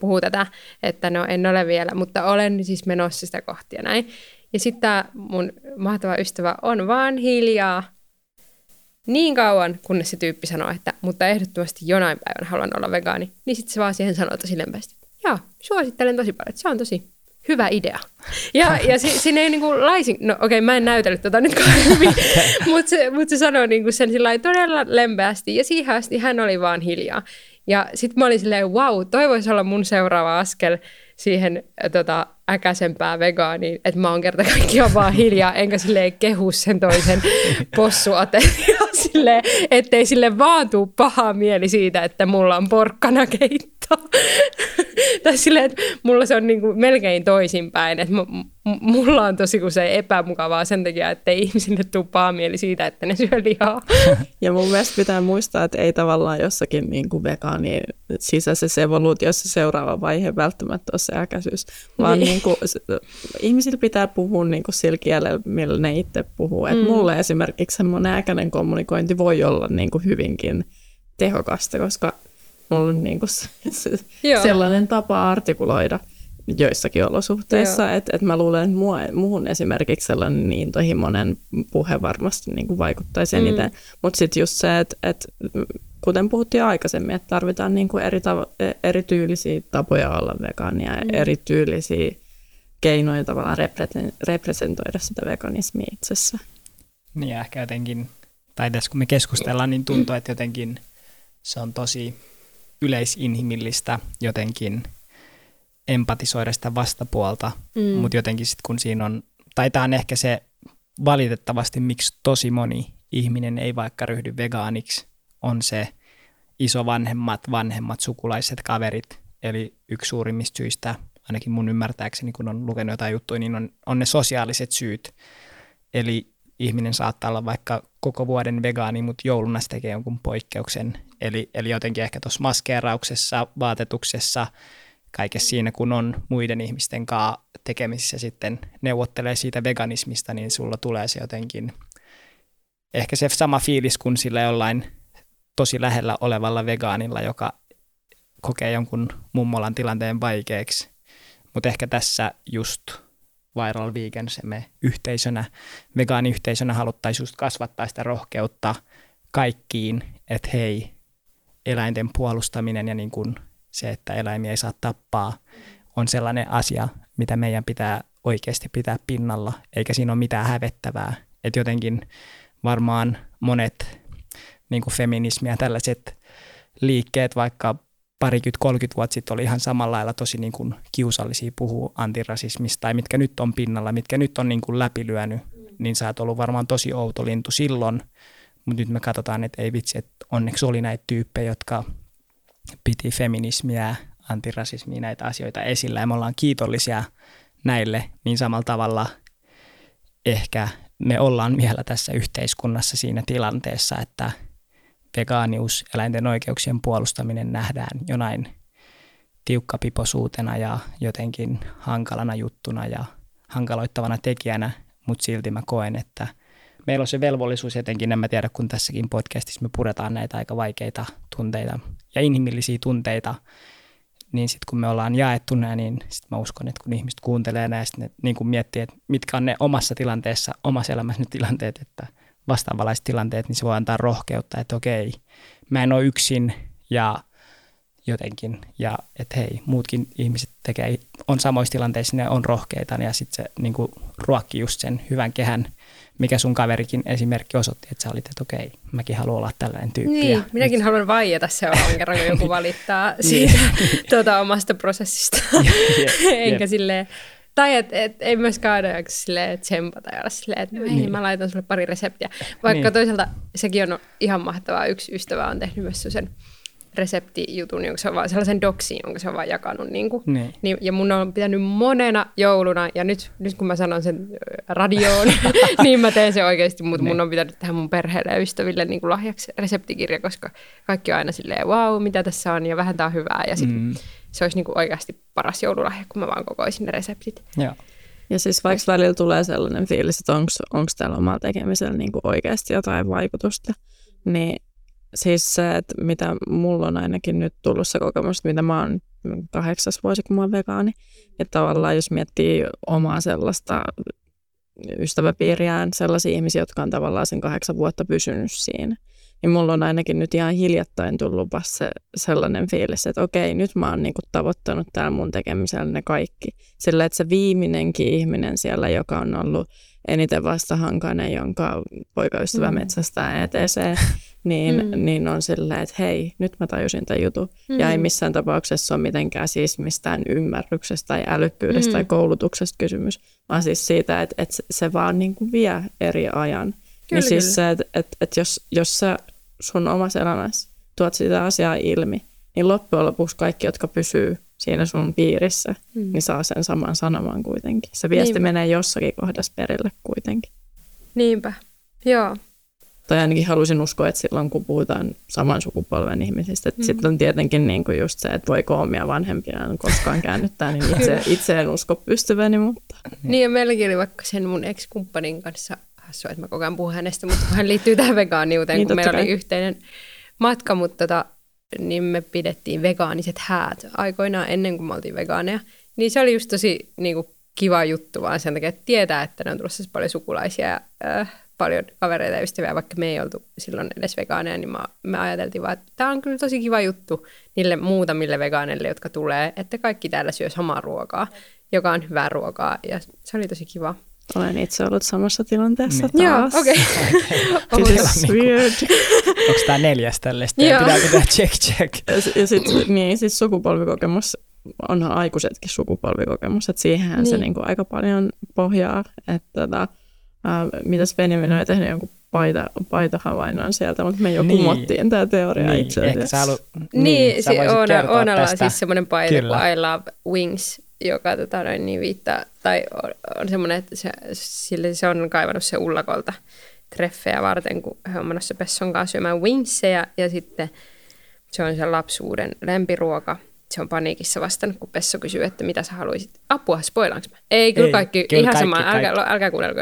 puhuu tätä, että no en ole vielä, mutta olen siis menossa sitä kohti ja näin. Ja sitten tämä mun mahtava ystävä on vaan hiljaa niin kauan, kunnes se tyyppi sanoo, että mutta ehdottomasti jonain päivänä haluan olla vegaani. Niin sitten se vaan siihen sanoo tosi lempeästi, joo, suosittelen tosi paljon, se on tosi hyvä idea. Ja siinä ei niinku laisin, no okei, mä en näytellyt tota nyt kovin, mutta se sanoi niinku sen todella lempeästi ja siihen asti hän oli vaan hiljaa. Ja sit mä olin silleen, wow, toi voisi olla mun seuraava askel siihen äkäisempää vegaaniin, että mä oon kerta kaikkiaan vaan hiljaa, enkä silleen kehu sen toisen possuateriaa silleen, ettei sille vaan tuu paha mieli siitä, että mulla on porkkana keitto. Tai silleen, että mulla se on niinku melkein toisinpäin, että mulla on tosi usein epämukavaa sen takia, ettei ihmisille tuu paha mieli siitä, että ne syö lihaa. Ja mun mielestä pitää muistaa, että ei tavallaan jossakin niinku vegaani sisäisessä evoluutiossa seuraava vaihe välttämättä ole se äkäisyys, vaan niinku, ihmisillä pitää puhua niinku sillä kielellä, millä ne itse puhuu. Et mulle esimerkiksi semmoinen äkäinen kommunikointi voi olla niinku hyvinkin tehokasta, koska mulla on niinku sellainen tapa artikuloida joissakin olosuhteissa, että mä luulen, että muuhun esimerkiksi sellainen niin intohimoinen puhe varmasti niinku vaikuttaisi eniten. Mutta sitten just se, että kuten puhuttiin aikaisemmin, että tarvitaan niinku erityylisiä tapoja olla vegaania ja erityylisiä keinoja tavallaan representoida sitä veganismia itsessä. Niin ja ehkä jotenkin, tai tässä kun me keskustellaan, niin tuntuu, että jotenkin se on tosi yleisinhimillistä jotenkin empatisoida sitä vastapuolta, mutta jotenkin sitten kun siinä on, tai tämä on ehkä se valitettavasti, miksi tosi moni ihminen ei vaikka ryhdy vegaaniksi, on se isovanhemmat, vanhemmat, sukulaiset, kaverit. Eli yksi suurimmista syistä, ainakin mun ymmärtääkseni, kun on lukenut jotain juttuja, niin on ne sosiaaliset syyt. Eli ihminen saattaa olla vaikka koko vuoden vegaani, mutta jouluna se tekee jonkun poikkeuksen. Eli jotenkin ehkä tuossa maskeerauksessa, vaatetuksessa, kaikessa siinä, kun on muiden ihmisten kanssa tekemisissä sitten neuvottelee siitä veganismista, niin sulla tulee se jotenkin ehkä se sama fiilis kuin sillä jollain tosi lähellä olevalla vegaanilla, joka kokee jonkun mummolan tilanteen vaikeaksi. Mutta ehkä tässä just Viral Vegans me yhteisönä, vegaaniyhteisönä haluttaisiin just kasvattaa sitä rohkeutta kaikkiin, että hei, eläinten puolustaminen ja niin kuin se, että eläimiä ei saa tappaa, on sellainen asia, mitä meidän pitää oikeasti pitää pinnalla, eikä siinä ole mitään hävettävää. Että jotenkin varmaan monet niin kuin feminismi ja tällaiset liikkeet, vaikka 20-30 vuotta sitten oli ihan samalla lailla tosi niin kuin kiusallisia puhua antirasismista, tai mitkä nyt on pinnalla, mitkä nyt on niin kuin läpilyönyt, niin sä oot ollut varmaan tosi outo lintu silloin, mutta nyt me katsotaan, että ei vitsi, että onneksi oli näitä tyyppejä, jotka piti feminismiä, antirasismia, näitä asioita esillä, ja me ollaan kiitollisia näille, niin samalla tavalla ehkä me ollaan vielä tässä yhteiskunnassa siinä tilanteessa, että vegaanius, eläinten oikeuksien puolustaminen nähdään jonain tiukkapipoisuutena ja jotenkin hankalana juttuna ja hankaloittavana tekijänä, mutta silti mä koen, että meillä on se velvollisuus jotenkin, en mä tiedä, kun tässäkin podcastissa me puretaan näitä aika vaikeita tunteita ja inhimillisiä tunteita, niin sitten kun me ollaan jaettu nämä, niin sitten mä uskon, että kun ihmiset kuuntelee nämä, sitten ne niin kun miettii, että mitkä on ne omassa tilanteessa, omassa elämässä ne tilanteet, että vastaavanlaiset tilanteet, niin se voi antaa rohkeutta, että okei, mä en ole yksin ja jotenkin, ja että hei, muutkin ihmiset tekee, on samoissa tilanteissa, ne on rohkeita, ja sitten se niin kuin ruokkii just sen hyvän kehän, mikä sun kaverikin esimerkki osoitti, että sä olit, että okei, mäkin haluan olla tällainen tyyppi. Niin, minäkin haluan vaieta seuraavan kerran, kun joku valittaa siitä omasta prosessista, enkä silleen. Tai että ei myöskään aina silleen tsempata ja olla silleen, että hei, mä laitan sulle pari reseptiä. Vaikka toisaalta sekin on ihan mahtavaa. Yksi ystävä on tehnyt myös sen reseptijutun, jonka se on vaan sellaisen doksiin, jonka se on vaan jakanut. Niin, ja mun on pitänyt monena jouluna, ja nyt kun mä sanon sen radioon, niin mä teen se oikeasti, mutta mun on pitänyt tehdä mun perheelle ja ystäville niin kuin lahjaksi reseptikirja, koska kaikki on aina silleen, wow, mitä tässä on, ja vähän tää on hyvää, ja sitten se olisi niin kuin oikeasti paras joululahja, kun mä vaan kokoisin ne reseptit. Joo. Ja siis vaikka välillä tulee sellainen fiilis, että onko täällä omalla tekemisellä niin kuin oikeasti jotain vaikutusta, niin siis se, että mitä mulla on ainakin nyt tullut se kokemus, että mitä mä oon 8. vuosi, kun mä oon vegaani, että tavallaan jos miettii omaa sellaista ystäväpiiriään, sellaisia ihmisiä, jotka on tavallaan sen 8 vuotta pysynyt siinä, niin mulla on ainakin nyt ihan hiljattain tullut se sellainen fiilis, että okei, nyt mä oon niinku tavoittanut täällä mun tekemisellä ne kaikki. Sillä, että se viimeinenkin ihminen siellä, joka on ollut eniten vastahankainen, jonka poikaystävä metsästää ETC, niin on silleen, että hei, nyt mä tajusin tämän jutun. Ja ei missään tapauksessa ole mitenkään siis mistään ymmärryksestä tai älykkyydestä tai koulutuksesta kysymys, vaan siis siitä, että se vaan niinku vie eri ajan. Kyllä, niin siis se, että jos sä sun omassa elämässä tuot sitä asiaa ilmi, niin loppujen lopuksi kaikki, jotka pysyy siinä sun piirissä, niin saa sen saman sanoman kuitenkin. Se viesti menee jossakin kohdassa perille kuitenkin. Niinpä, joo. Tai ainakin halusin uskoa, että silloin kun puhutaan saman sukupolven ihmisistä, että sitten on tietenkin niinku just se, että voiko omia vanhempia en koskaan käännyttää, niin itse en usko pystyväni, mutta... Niin ja meilläkin oli vaikka sen mun ex-kumppanin kanssa... Hassua, että mä koko ajan puhun hänestä, mutta hän liittyy tähän vegaaniuteen, niin, kun meillä oli yhteinen matka, mutta niin me pidettiin vegaaniset häät aikoinaan ennen kuin me oltiin vegaaneja. Niin se oli just tosi niin kuin, kiva juttu vaan sen takia, että tietää, että ne on tulossa paljon sukulaisia ja paljon kavereita ja ystäviä, vaikka me ei oltu silloin edes vegaaneja, niin me ajateltiin vaan, että tämä on kyllä tosi kiva juttu niille muutamille vegaaneille, jotka tulee, että kaikki täällä syö samaa ruokaa, joka on hyvää ruokaa ja se oli tosi kiva. Olen itse ollut samassa tilanteessa taas. Joo, okei. Okay. This is weird. Onko tämä 4. tällaista? Pitääkö tehdä check? Ja sitten niin, siis sukupolvikokemus, onhan aikuisetkin sukupolvikokemus, että siihenhän se niinku aika paljon pohjaa. Että mitä Benjamin on tehnyt jonkun paitahavainnon sieltä, mutta me jo kumottiin tämä teoria itse asiassa. Sä voisit kertoa tästä. Siis semmoinen paita, I love wings. Joka viittaa, tai on semmoinen, että se on kaivannut se ullakolta treffejä varten, kun he on menossa Pesson kanssa syömään wingsejä, ja sitten se on se lapsuuden lempiruoka. se on paniikissa vastannut, kun Pesso kysyy, että mitä sä haluaisit. Apua, spoilaanko mä? Ei, kyllä kaikki, kyllä ihan kaikki, sama, kaikki. Älkää kuunnelko.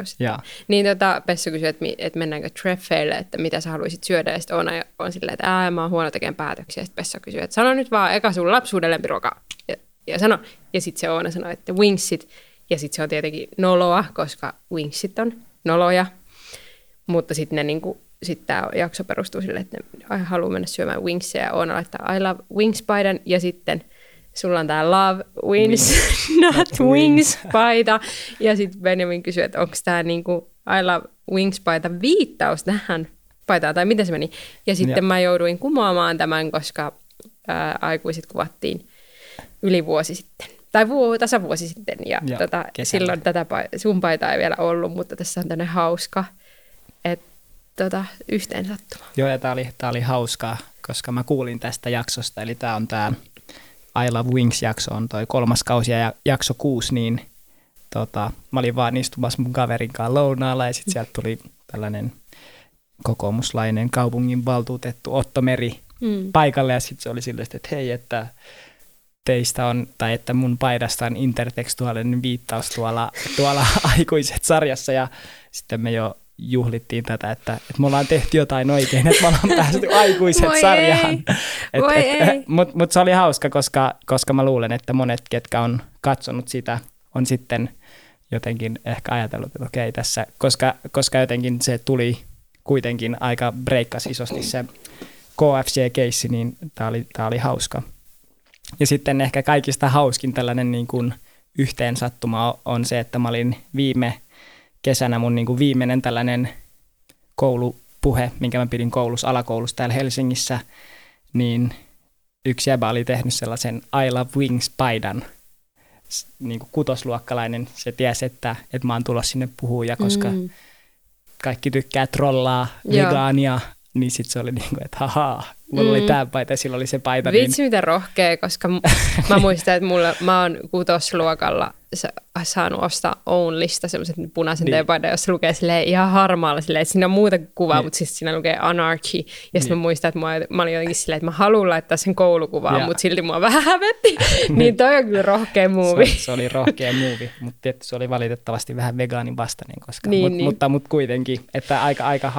Niin Pesso kysyy, että mennäänkö treffeille, että mitä sä haluaisit syödä. Ja sitten Oona on silleen, että mä oon huono tekemään päätöksiä. Ja sitten Pesso kysyy, että sano nyt vaan eka sun lapsuuden lempiruokaa. Ja sitten se Oona sanoi, että wingsit. Ja sitten se on tietenkin noloa, koska wingsit on noloja. Mutta sitten ne niinku... Sitten tämä jakso perustuu sille, että ne haluaa mennä syömään wingsia ja Oona laittaa I love wings-paidan ja sitten sulla on tämä love wings, not wings-paita. Ja sitten Benjamin kysyy, että onko tämä niinku I love wings-paita viittaus tähän paitaan tai miten se meni. Ja sitten mä jouduin kumoamaan tämän, koska Aikuiset kuvattiin yli vuosi sitten. Tai tasavuosi sitten ja silloin tätä sun paitaa ei vielä ollut, mutta tässä on tämmöinen hauska, että yhteen sattuma. Joo, ja tää oli hauskaa, koska mä kuulin tästä jaksosta, eli tää on tää I Love Wings-jakso, on toi 3. kausi ja jakso 6, niin mä olin vaan istumassa mun kaverinkaan lounaalla, ja sit sieltä tuli tällainen kokoomuslainen kaupungin valtuutettu Otto Meri paikalle, ja sit se oli silleen, että hei, että teistä on, tai että mun paidasta on intertekstuaalinen viittaus tuolla Aikuiset-sarjassa, ja sitten me jo juhlittiin tätä, että me ollaan tehty jotain oikein, että me ollaan päästy Aikuiset-sarjaan. Mutta se oli hauska, koska mä luulen, että monet, ketkä on katsonut sitä, on sitten jotenkin ehkä ajatellut, että okei tässä, koska jotenkin se tuli kuitenkin aika breikkasi isosti se KFC-keissi, niin tää oli hauska. Ja sitten ehkä kaikista hauskin tällainen niin kuin yhteen sattuma on se, että mä olin viime kesänä mun niin kuin viimeinen tällainen koulupuhe, minkä mä pidin alakoulussa täällä Helsingissä, niin yksi jäbä oli tehnyt sellaisen I Love Wings-paidan. Niin kuin kutosluokkalainen, se tiesi, että mä oon tulossa sinne puhumaan, ja koska kaikki tykkää trollaa, vegaania, niin sit se oli niin kuin, että hahaa, mulla oli tää paita ja sillä oli se paita. Vitsi, niin... mitä rohkea, koska mä muistan, että mä oon kutosluokalla saanut ostaa Ownlista semmoiset punaisen teepaidan, jossa lukee silleen ihan harmaalla silleen, että siinä on muuta kuvaa, mutta siis siinä lukee anarchy. Ja sitten mä muistan, että mä olin jotenkin silleen, että mä haluan laittaa sen koulukuvaan, mutta silti mua vähän hävetti. Niin toi on kyllä rohkea muuvi. Se oli rohkea muuvi, mutta tietysti se oli valitettavasti vähän vegaanin vastainen, koska, mutta kuitenkin, että aika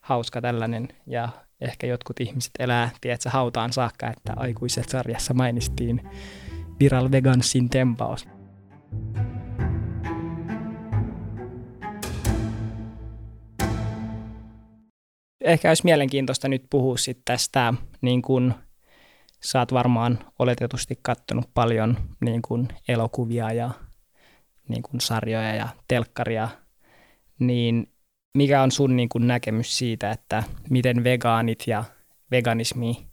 hauska tällainen, ja ehkä jotkut ihmiset elää, tiedätkö, hautaan saakka, että Aikuiset-sarjassa mainittiin Viral Vegansin tempaus. Ehkä olisi mielenkiintoista nyt puhua sit tästä, niin kun sä oot varmaan oletetusti katsonut paljon niin kun elokuvia ja niin kun sarjoja ja telkkaria, niin mikä on sun niin kun näkemys siitä, että miten vegaanit ja veganismi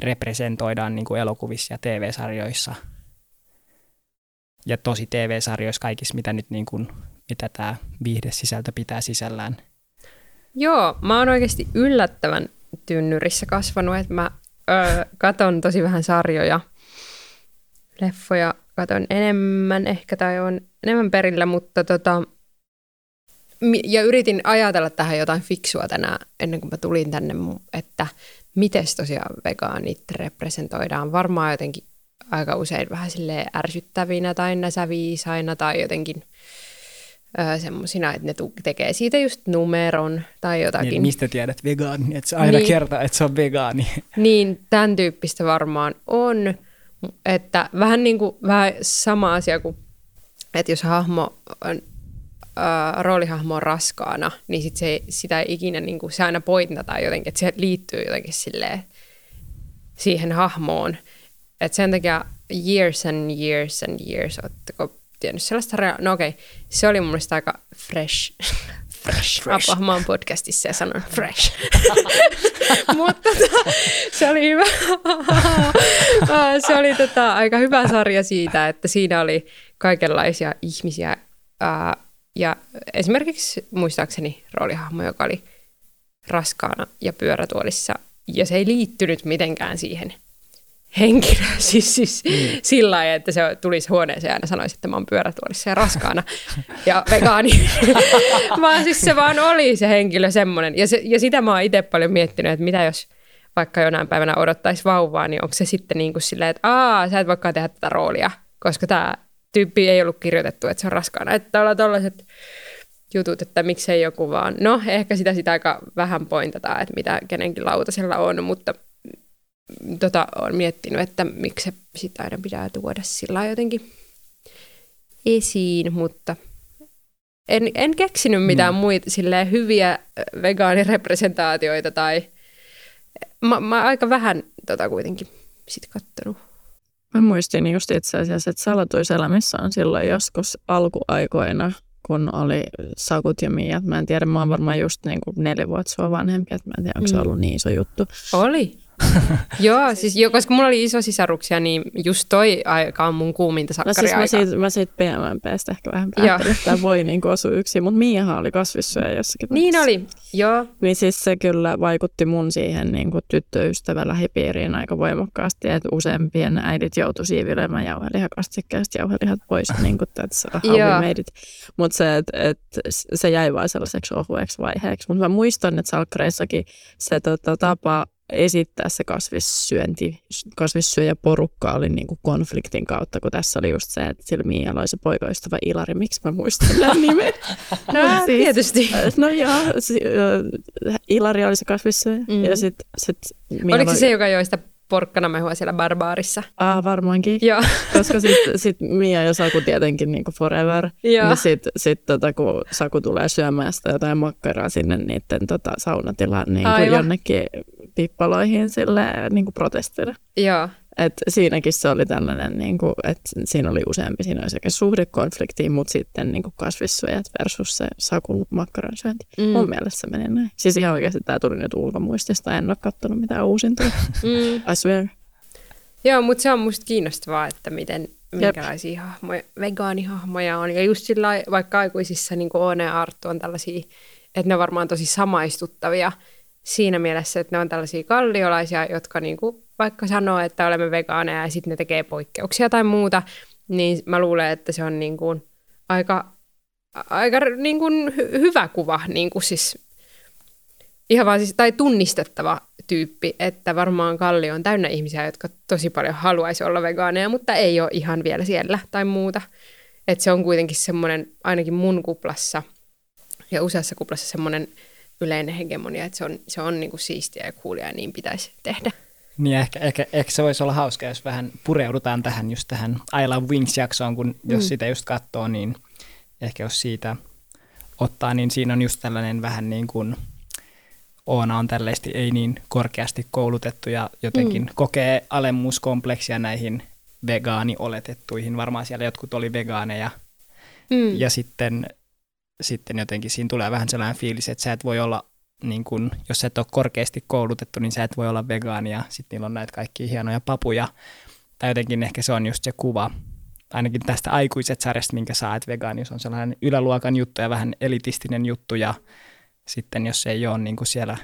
representoidaan niin kun elokuvissa ja TV-sarjoissa? Ja tosi TV-sarjoissa kaikissa, mitä nyt niin kuin, mitä tämä viihdesisältö pitää sisällään. Joo, mä oon oikeasti yllättävän tynnyrissä kasvanut, että mä katon tosi vähän sarjoja. Leffoja katon enemmän ehkä, tai on enemmän perillä, mutta ja yritin ajatella tähän jotain fiksua tänään, ennen kuin mä tulin tänne, että mites tosiaan vegaanit representoidaan varmaan jotenkin aika usein vähän silleen ärsyttävinä tai näsäviisaina tai jotenkin semmoisina, että ne tekee siitä just numeron tai jotakin. Niin, mistä tiedät vegaani, että se aina kertoo, että se on vegaani. Niin, tämän tyyppistä varmaan on, että vähän sama asia kuin, että jos roolihahmo on raskaana, niin sit sitä ei ikinä, niin kuin, se aina pointataan jotenkin, että se liittyy jotenkin silleen siihen hahmoon. Et sen takia Years and Years, ootteko tiennyt sellaista? No okei. Se oli mun mielestä aika fresh. Fresh. Apua, mä oon podcastissa ja sanon fresh. Mutta se oli hyvä. Se oli aika hyvä sarja siitä, että siinä oli kaikenlaisia ihmisiä. Ja esimerkiksi muistaakseni roolihahmo, joka oli raskaana ja pyörätuolissa. Ja se ei liittynyt mitenkään siihen henkilö, siis sillä lailla, että se tulisi huoneeseen ja aina sanoisi, että mä oon pyörätuolissa ja raskaana ja vegaani. Vaan siis se vaan oli se henkilö semmoinen. Ja sitä mä oon itse paljon miettinyt, että mitä jos vaikka jonain päivänä odottaisi vauvaa, niin onko se sitten niin kuin silleen, että sä et voikaan tehdä tätä roolia, koska tämä tyyppi ei ollut kirjoitettu, että se on raskaana. Että ollaan tollaiset jutut, että miksei joku vaan. No, ehkä sitä aika vähän pointataan, että mitä kenenkin lautasella on, mutta olen miettinyt, että miksi sitä aina pitää tuoda sillä jotenkin esiin, mutta en keksinyt mitään muita silleen hyviä vegaanirepresentaatioita tai mä aika vähän kuitenkin sit kattonut. Mä muistin just itse asiassa, että Salatuiselämissä on silloin joskus alkuaikoina, kun oli Sakut ja Miat. Mä en tiedä, mä oon varmaan just niin kuin 4 vuotta sua vanhempi, että mä en tiedä, onko se ollut niin iso juttu. Oli. Joo, siis koska mulla oli isosisaruksia, niin just toi aika on mun kuuminta sakkariaikaa. No siis mä siitä PMMPstä ehkä vähän päättelin, että tämä voi niin osua yksin, mutta Miahan oli kasvissyöjä jossakin. Niin oli, joo. Niin siis se kyllä vaikutti mun siihen niin kuin tyttöystävä lähipiiriin aika voimakkaasti, että useampien äidit joutui siivilemään jauhelihakastikkeesta jauhelihat pois, niin kuin tässä hauvimeidit. Mutta se, että se jäi vaan sellaiseksi ohueksi vaiheeksi. Mutta mä muistan, että salkkareissakin se tapa esittää se kasvissyöjäporukka oli niin kuin konfliktin kautta, kun tässä oli just se, että sillä Mialla oli se poikaystävä Ilari. Miksi mä muistan nämä nimet? No siis, tietysti. No joo, Ilari oli se kasvissyöjä. Ja sit oliko se joka joi sitä porkkanamehua siellä barbaarissa? Varmaankin. Joo. Koska sit Mia ja Saku tietenkin niin kuin forever. Joo. Niin sit kun Saku tulee syömään sitä jotain makkaraa sinne niiden saunatilaan niin kuin jonnekin pippaloihin silleen niin kuin protestille. Joo. Et siinäkin se oli tällainen, niin kuin, että siinä oli useampi, siinä oli sekä suhdekonfliktiin, mutta sitten niin kuin kasvissyöjät versus se Sakun makkaran syönti. Mun mielestä se meni näin. Siis ihan oikeasti tämä tuli nyt ulkomuistista, en ole katsonut mitään uusintoja. I swear. Joo, mutta se on musta kiinnostavaa, että minkälaisia hahmoja, vegaanihahmoja on. Ja just sillä lailla, vaikka aikuisissa niin kuin Oona ja Arttu on tällaisia, että ne on varmaan tosi samaistuttavia siinä mielessä, että ne on tällaisia kalliolaisia, jotka niinku vaikka sanoo, että olemme vegaaneja ja sitten ne tekee poikkeuksia tai muuta, niin mä luulen, että se on niinku aika niinku hyvä kuva, niinku siis, ihan vaan siis, tai tunnistettava tyyppi, että varmaan Kallio on täynnä ihmisiä, jotka tosi paljon haluaisi olla vegaaneja, mutta ei ole ihan vielä siellä tai muuta. Että se on kuitenkin semmoinen, ainakin mun kuplassa ja useassa kuplassa semmoinen yleinen hegemonia, että se on niin kuin siistiä ja coolia ja niin pitäisi tehdä. Niin ehkä se voisi olla hauskaa, jos vähän pureudutaan tähän just tähän I Love Wings-jaksoon, kun jos sitä just katsoo, niin ehkä jos siitä ottaa, niin siinä on just tällainen vähän niin kuin Oona on tällaisesti ei niin korkeasti koulutettu ja jotenkin kokee alemmuuskompleksia näihin vegaanioletettuihin. Varmaan siellä jotkut oli vegaaneja ja sitten jotenkin siinä tulee vähän sellainen fiilis, että sä et voi olla, niin kun, jos sä et ole korkeasti koulutettu, niin sä et voi olla vegaani ja sitten niillä on näitä kaikkia hienoja papuja. Tai jotenkin ehkä se on just se kuva, ainakin tästä Aikuiset-sarjasta, minkä saa, että vegaanius on sellainen yläluokan juttu ja vähän elitistinen juttu ja sitten jos ei ole niin kun siellä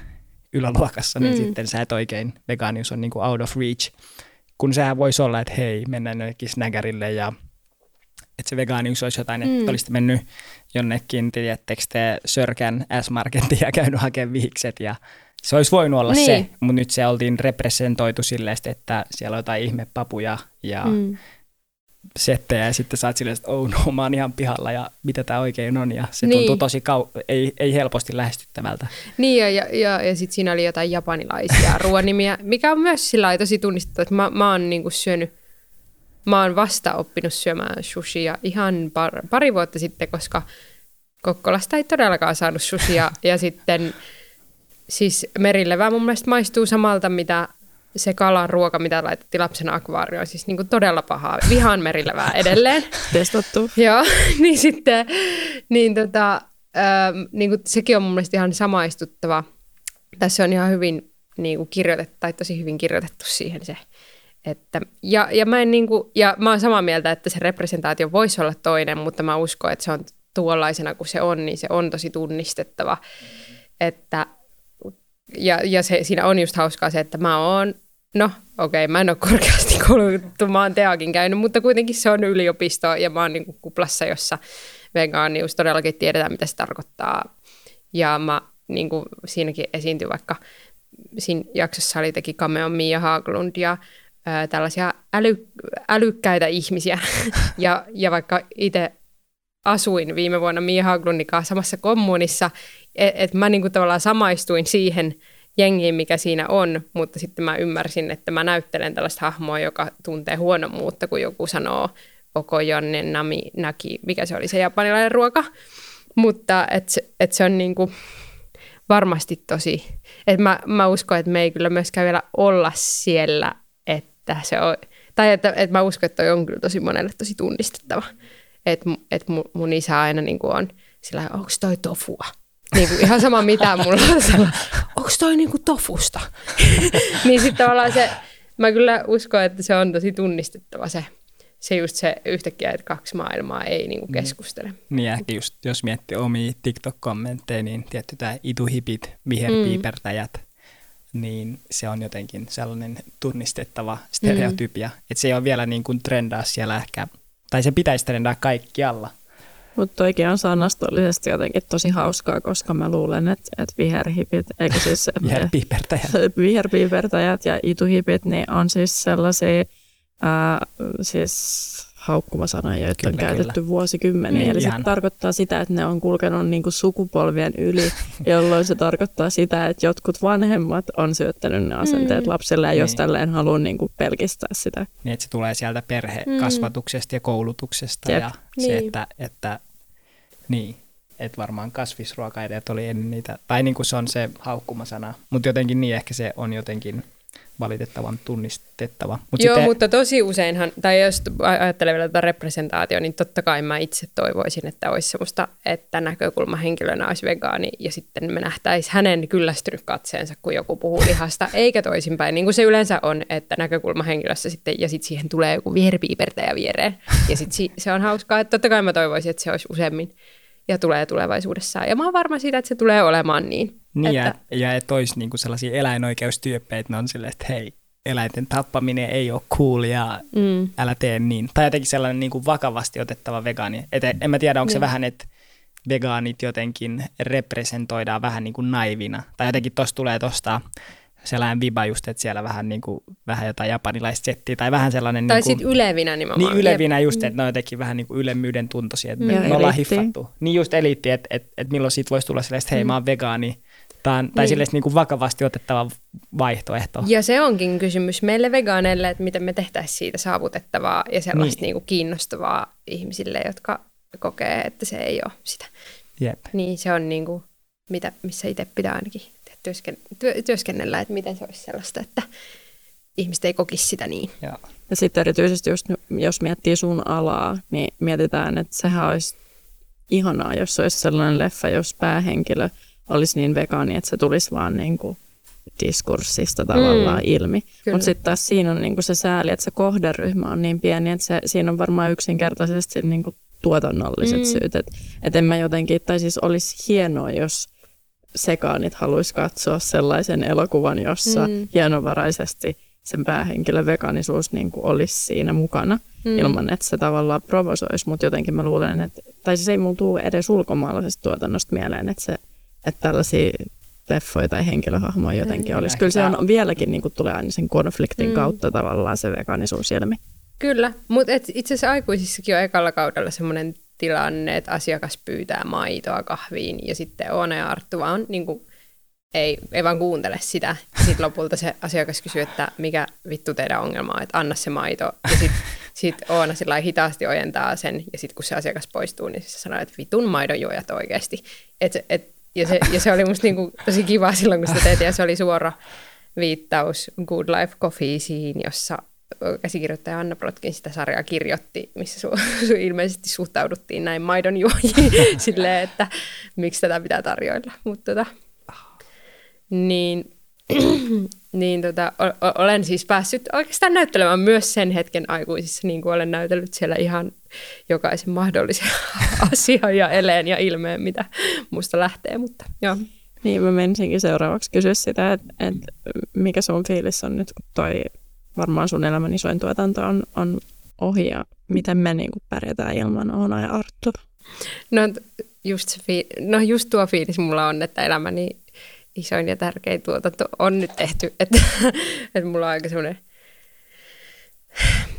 yläluokassa, niin sitten sä et oikein, vegaanius on niin kun out of reach. Kun sehän voisi olla, että hei, mennään jonnekin snäkärille ja että se vegaanius olisi jotain, että olisit mennyt jonnekin, tiedättekö te, Sörkän S-Marketin ja käynyt hakemaan vihikset ja se olisi voinut olla niin. Se, mutta nyt se oltiin representoitu silleen, että siellä on jotain ihmepapuja ja settejä ja sitten sä oot silleen, että oh no, mä oon ihan pihalla ja mitä tää oikein on ja se tuntuu tosi ei helposti lähestyttävältä. Niin ja sitten siinä oli jotain japanilaisia ruoanimiä, mikä on myös sillä tosi tunnistettu, että mä oon niinku syönyt. Mä oon vasta oppinut syömään sushia ihan pari vuotta sitten, koska Kokkolasta ei todellakaan saanut sushia. Ja sitten siis merilevää mun mielestä maistuu samalta, mitä se kalan ruoka, mitä laitettiin lapsena akvaarioon. Siis niinku todella pahaa. Vihaan merilevää edelleen. Testattu. Joo, niin sitten niinku, sekin on mun mielestä ihan samaistuttava. Tässä on ihan hyvin niinku, kirjoitettu, tai tosi hyvin kirjoitettu siihen se. Että, ja mä en niinku, ja mä oon samaa mieltä, että se representaatio voisi olla toinen, mutta mä uskon, että se on tuollaisena kuin se on, niin se on tosi tunnistettava. Että, ja se, siinä on just hauskaa se, että mä oon, mä en ole korkeasti koulutettu, mä oon teakin käynyt, mutta kuitenkin se on yliopisto ja mä oon niinku kuplassa, jossa vegaanius todellakin tiedetään, mitä se tarkoittaa. Ja mä niinku, siinäkin esiintyn vaikka siinä jaksossa oli teki cameon Mia Haglund ja tällaisia älykkäitä ihmisiä. ja vaikka itse asuin viime vuonna Mia Haglundin kanssa samassa kommunissa, että mä niinku tavallaan samaistuin siihen jengiin, mikä siinä on, mutta sitten mä ymmärsin, että mä näyttelen tällaista hahmoa, joka tuntee huonommuutta, kun joku sanoo okojonnen nami naki, mikä se oli se japanilainen ruoka. Mutta et se on niinku varmasti tosi, että mä uskon, että me ei kyllä myöskään vielä olla siellä, että se on, tai että mä uskon, että toi on kyllä tosi monelle tosi tunnistettava. Että mun isä aina niinku on sillä, onko toi tofua? Niinku ihan sama mitä mulla on sillä, onko toi niinku tofusta? Niin sitten tavallaan se, mä kyllä uskon, että se on tosi tunnistettava se just se yhtäkkiä, että kaksi maailmaa ei niinku keskustele. Niin ehkä just, jos miettii omia TikTok-kommentteja, niin tietty tämä ituhipit, viherpiipertäjät, niin se on jotenkin sellainen tunnistettava stereotypia. Että se ei ole vielä niin kuin trendaa siellä ehkä, tai se pitäisi trendaa kaikkialla. Mutta toikin on sanastollisesti jotenkin tosi hauskaa, koska mä luulen, että viherhipit, eikö siis viherpiipertäjät ja ituhipit, niin on siis sellaisia, siis haukkumasanoja, joita on käytetty vuosikymmeniä. Niin, eli se tarkoittaa sitä, että ne on kulkenut niinku sukupolvien yli, jolloin se tarkoittaa sitä, että jotkut vanhemmat on syöttänyt ne asenteet lapselle, ja jos tälleen haluaa niinku pelkistää sitä. Niin, että se tulee sieltä perhekasvatuksesta ja koulutuksesta. Jep. Ja se, että varmaan kasvisruokaidejat oli ennen niitä, tai niinku se on se haukkumasana, mutta jotenkin niin ehkä se on jotenkin valitettavan tunnistettava. Joo, mutta tosi useinhan, tai jos ajattelee vielä tätä representaatiota, niin totta kai mä itse toivoisin, että olisi semmoista, että näkökulma henkilönä olisi vegaani, ja sitten me nähtäisiin hänen kyllästynyt katseensa, kun joku puhuu lihasta, eikä toisinpäin. Niin kuin se yleensä on, että näkökulma henkilössä sitten, ja sitten siihen tulee joku viherpiipertäjä viereen, ja sitten se on hauskaa, että totta kai mä toivoisin, että se olisi useammin, ja tulee tulevaisuudessaan. Ja mä oon varma siitä, että se tulee olemaan niin. Niin, että ja et olisi niinku sellaisia eläinoikeustyyppejä, että ne on silleen, että hei, eläinten tappaminen ei ole cool ja älä tee niin. Tai jotenkin sellainen niinku vakavasti otettava vegaani. Et en mä tiedä, onko se vähän, että vegaanit jotenkin representoidaan vähän niinku naivina. Tai jotenkin tuossa tulee tuosta sellainen viba just, että siellä vähän jotain japanilaista settiä tai vähän sellainen tai sitten ylevinä nimenomaan. Niin ylevinä just, että ne on jotenkin vähän niin kuin ylemmyyden tuntoisia, että me ollaan hiffattu. Niin just eliitti, että milloin siitä voisi tulla sellaista, että hei mä oon vegaani. Tai silleen niin kuin vakavasti otettava vaihtoehto. Ja se onkin kysymys meille vegaaneille, että miten me tehtäisiin siitä saavutettavaa ja sellaista niin kuin kiinnostavaa ihmisille, jotka kokee, että se ei ole sitä. Jep. Niin se on niin kuin, missä itse pitää ainakin työskennellä, että miten se olisi sellaista, että ihmiset ei kokisi sitä niin. Joo. Ja sitten erityisesti, jos miettii sun alaa, niin mietitään, että sehän olisi ihanaa, jos olisi sellainen leffa, jos päähenkilö olisi niin vegaani, että se tulisi vaan niin kuin diskurssista tavallaan ilmi. Mutta sitten taas siinä on niin kuin se sääli, että se kohderyhmä on niin pieni, että siinä on varmaan yksinkertaisesti niin kuin tuotannolliset syyt. Että en mä jotenkin, tai siis olisi hienoa, jos sekaanit haluaisi katsoa sellaisen elokuvan, jossa hienovaraisesti sen päähenkilön vegaanisuus niin kuin olisi siinä mukana, ilman että se tavallaan provosoisi. Mutta jotenkin mä luulen, että, tai siis ei mulla tule edes ulkomaalaisesta tuotannosta mieleen, että tällaisia leffoja tai henkilöhahmoja jotenkin olisi. Kyllä se on vieläkin, niin kuin tulee aina sen konfliktin kautta tavallaan se vegaanisuus ilmi. Kyllä, mutta itse asiassa aikuisissakin on ekalla kaudella semmoinen tilanne, että asiakas pyytää maitoa kahviin ja sitten Oona ja Arttu vaan niin kuin, ei vaan kuuntele sitä. Sitten lopulta se asiakas kysyy, että mikä vittu teidän ongelma on, että anna se maito. Ja sitten Oona sillä lailla hitaasti ojentaa sen ja sitten kun se asiakas poistuu, niin se sanoo, että vitun maidonjuojat oikeasti. Ja se oli musta niinku tosi kiva silloin, kun sitä tehtiin, ja se oli suora viittaus Good Life Coffeesiin, jossa käsikirjoittaja Anna Protkin sitä sarjaa kirjoitti, missä ilmeisesti suhtauduttiin näin maidonjuojiin silleen, että miksi tätä pitää tarjoilla. Mutta olen siis päässyt oikeastaan näyttelemään myös sen hetken aikuisissa, niin kuin olen näytellyt siellä ihan jokaisen mahdollisen asian ja eleen ja ilmeen, mitä musta lähtee. Mutta, joo. Niin, mä menisinkin seuraavaksi kysyä sitä, että mikä sun fiilis on nyt, kun toi varmaan sun elämän isoin tuotanto on ohi ja miten me niin kuin pärjätään ilman Oona ja Arttu? No just tuo fiilis mulla on, että elämäni isoin ja tärkein tuotanto on nyt tehty. Että mulla on aika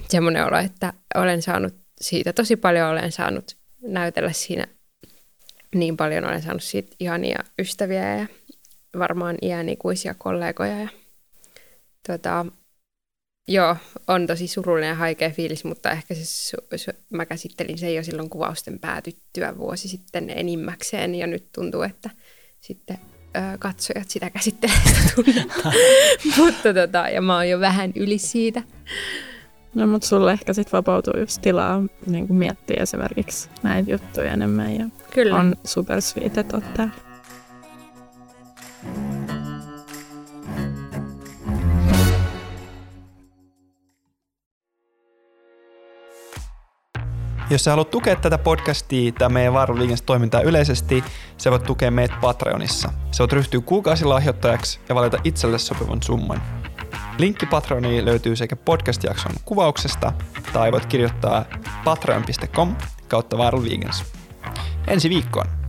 semmoinen olo, että olen saanut siitä tosi paljon, olen saanut näytellä siinä niin paljon, olen saanut siitä ihania ystäviä ja varmaan iänikuisia kollegoja. Ja, joo, on tosi surullinen ja haikea fiilis, mutta ehkä se, mä käsittelin sen jo silloin kuvausten päätyttyä vuosi sitten enimmäkseen ja nyt tuntuu, että sitten katsojat sitä käsittelee sitä tunnetta. Mutta ja mä oon jo vähän yli siitä. No mutta sulle ehkä sit vapautuu just tilaa niin miettiä esimerkiksi näitä juttuja enemmän ja kyllä. On supersweet, että oot täällä. Jos sä haluat tukea tätä podcastia tai meidän Viral Vegans-toimintaa yleisesti, sä voit tukea meitä Patreonissa. Sä voit ryhtyä kuukausilahjoittajaksi ja valita itselle sopivan summan. Linkki Patreoniin löytyy sekä podcast-jakson kuvauksesta tai voit kirjoittaa patreon.com/Viral Vegans. Ensi viikkoon!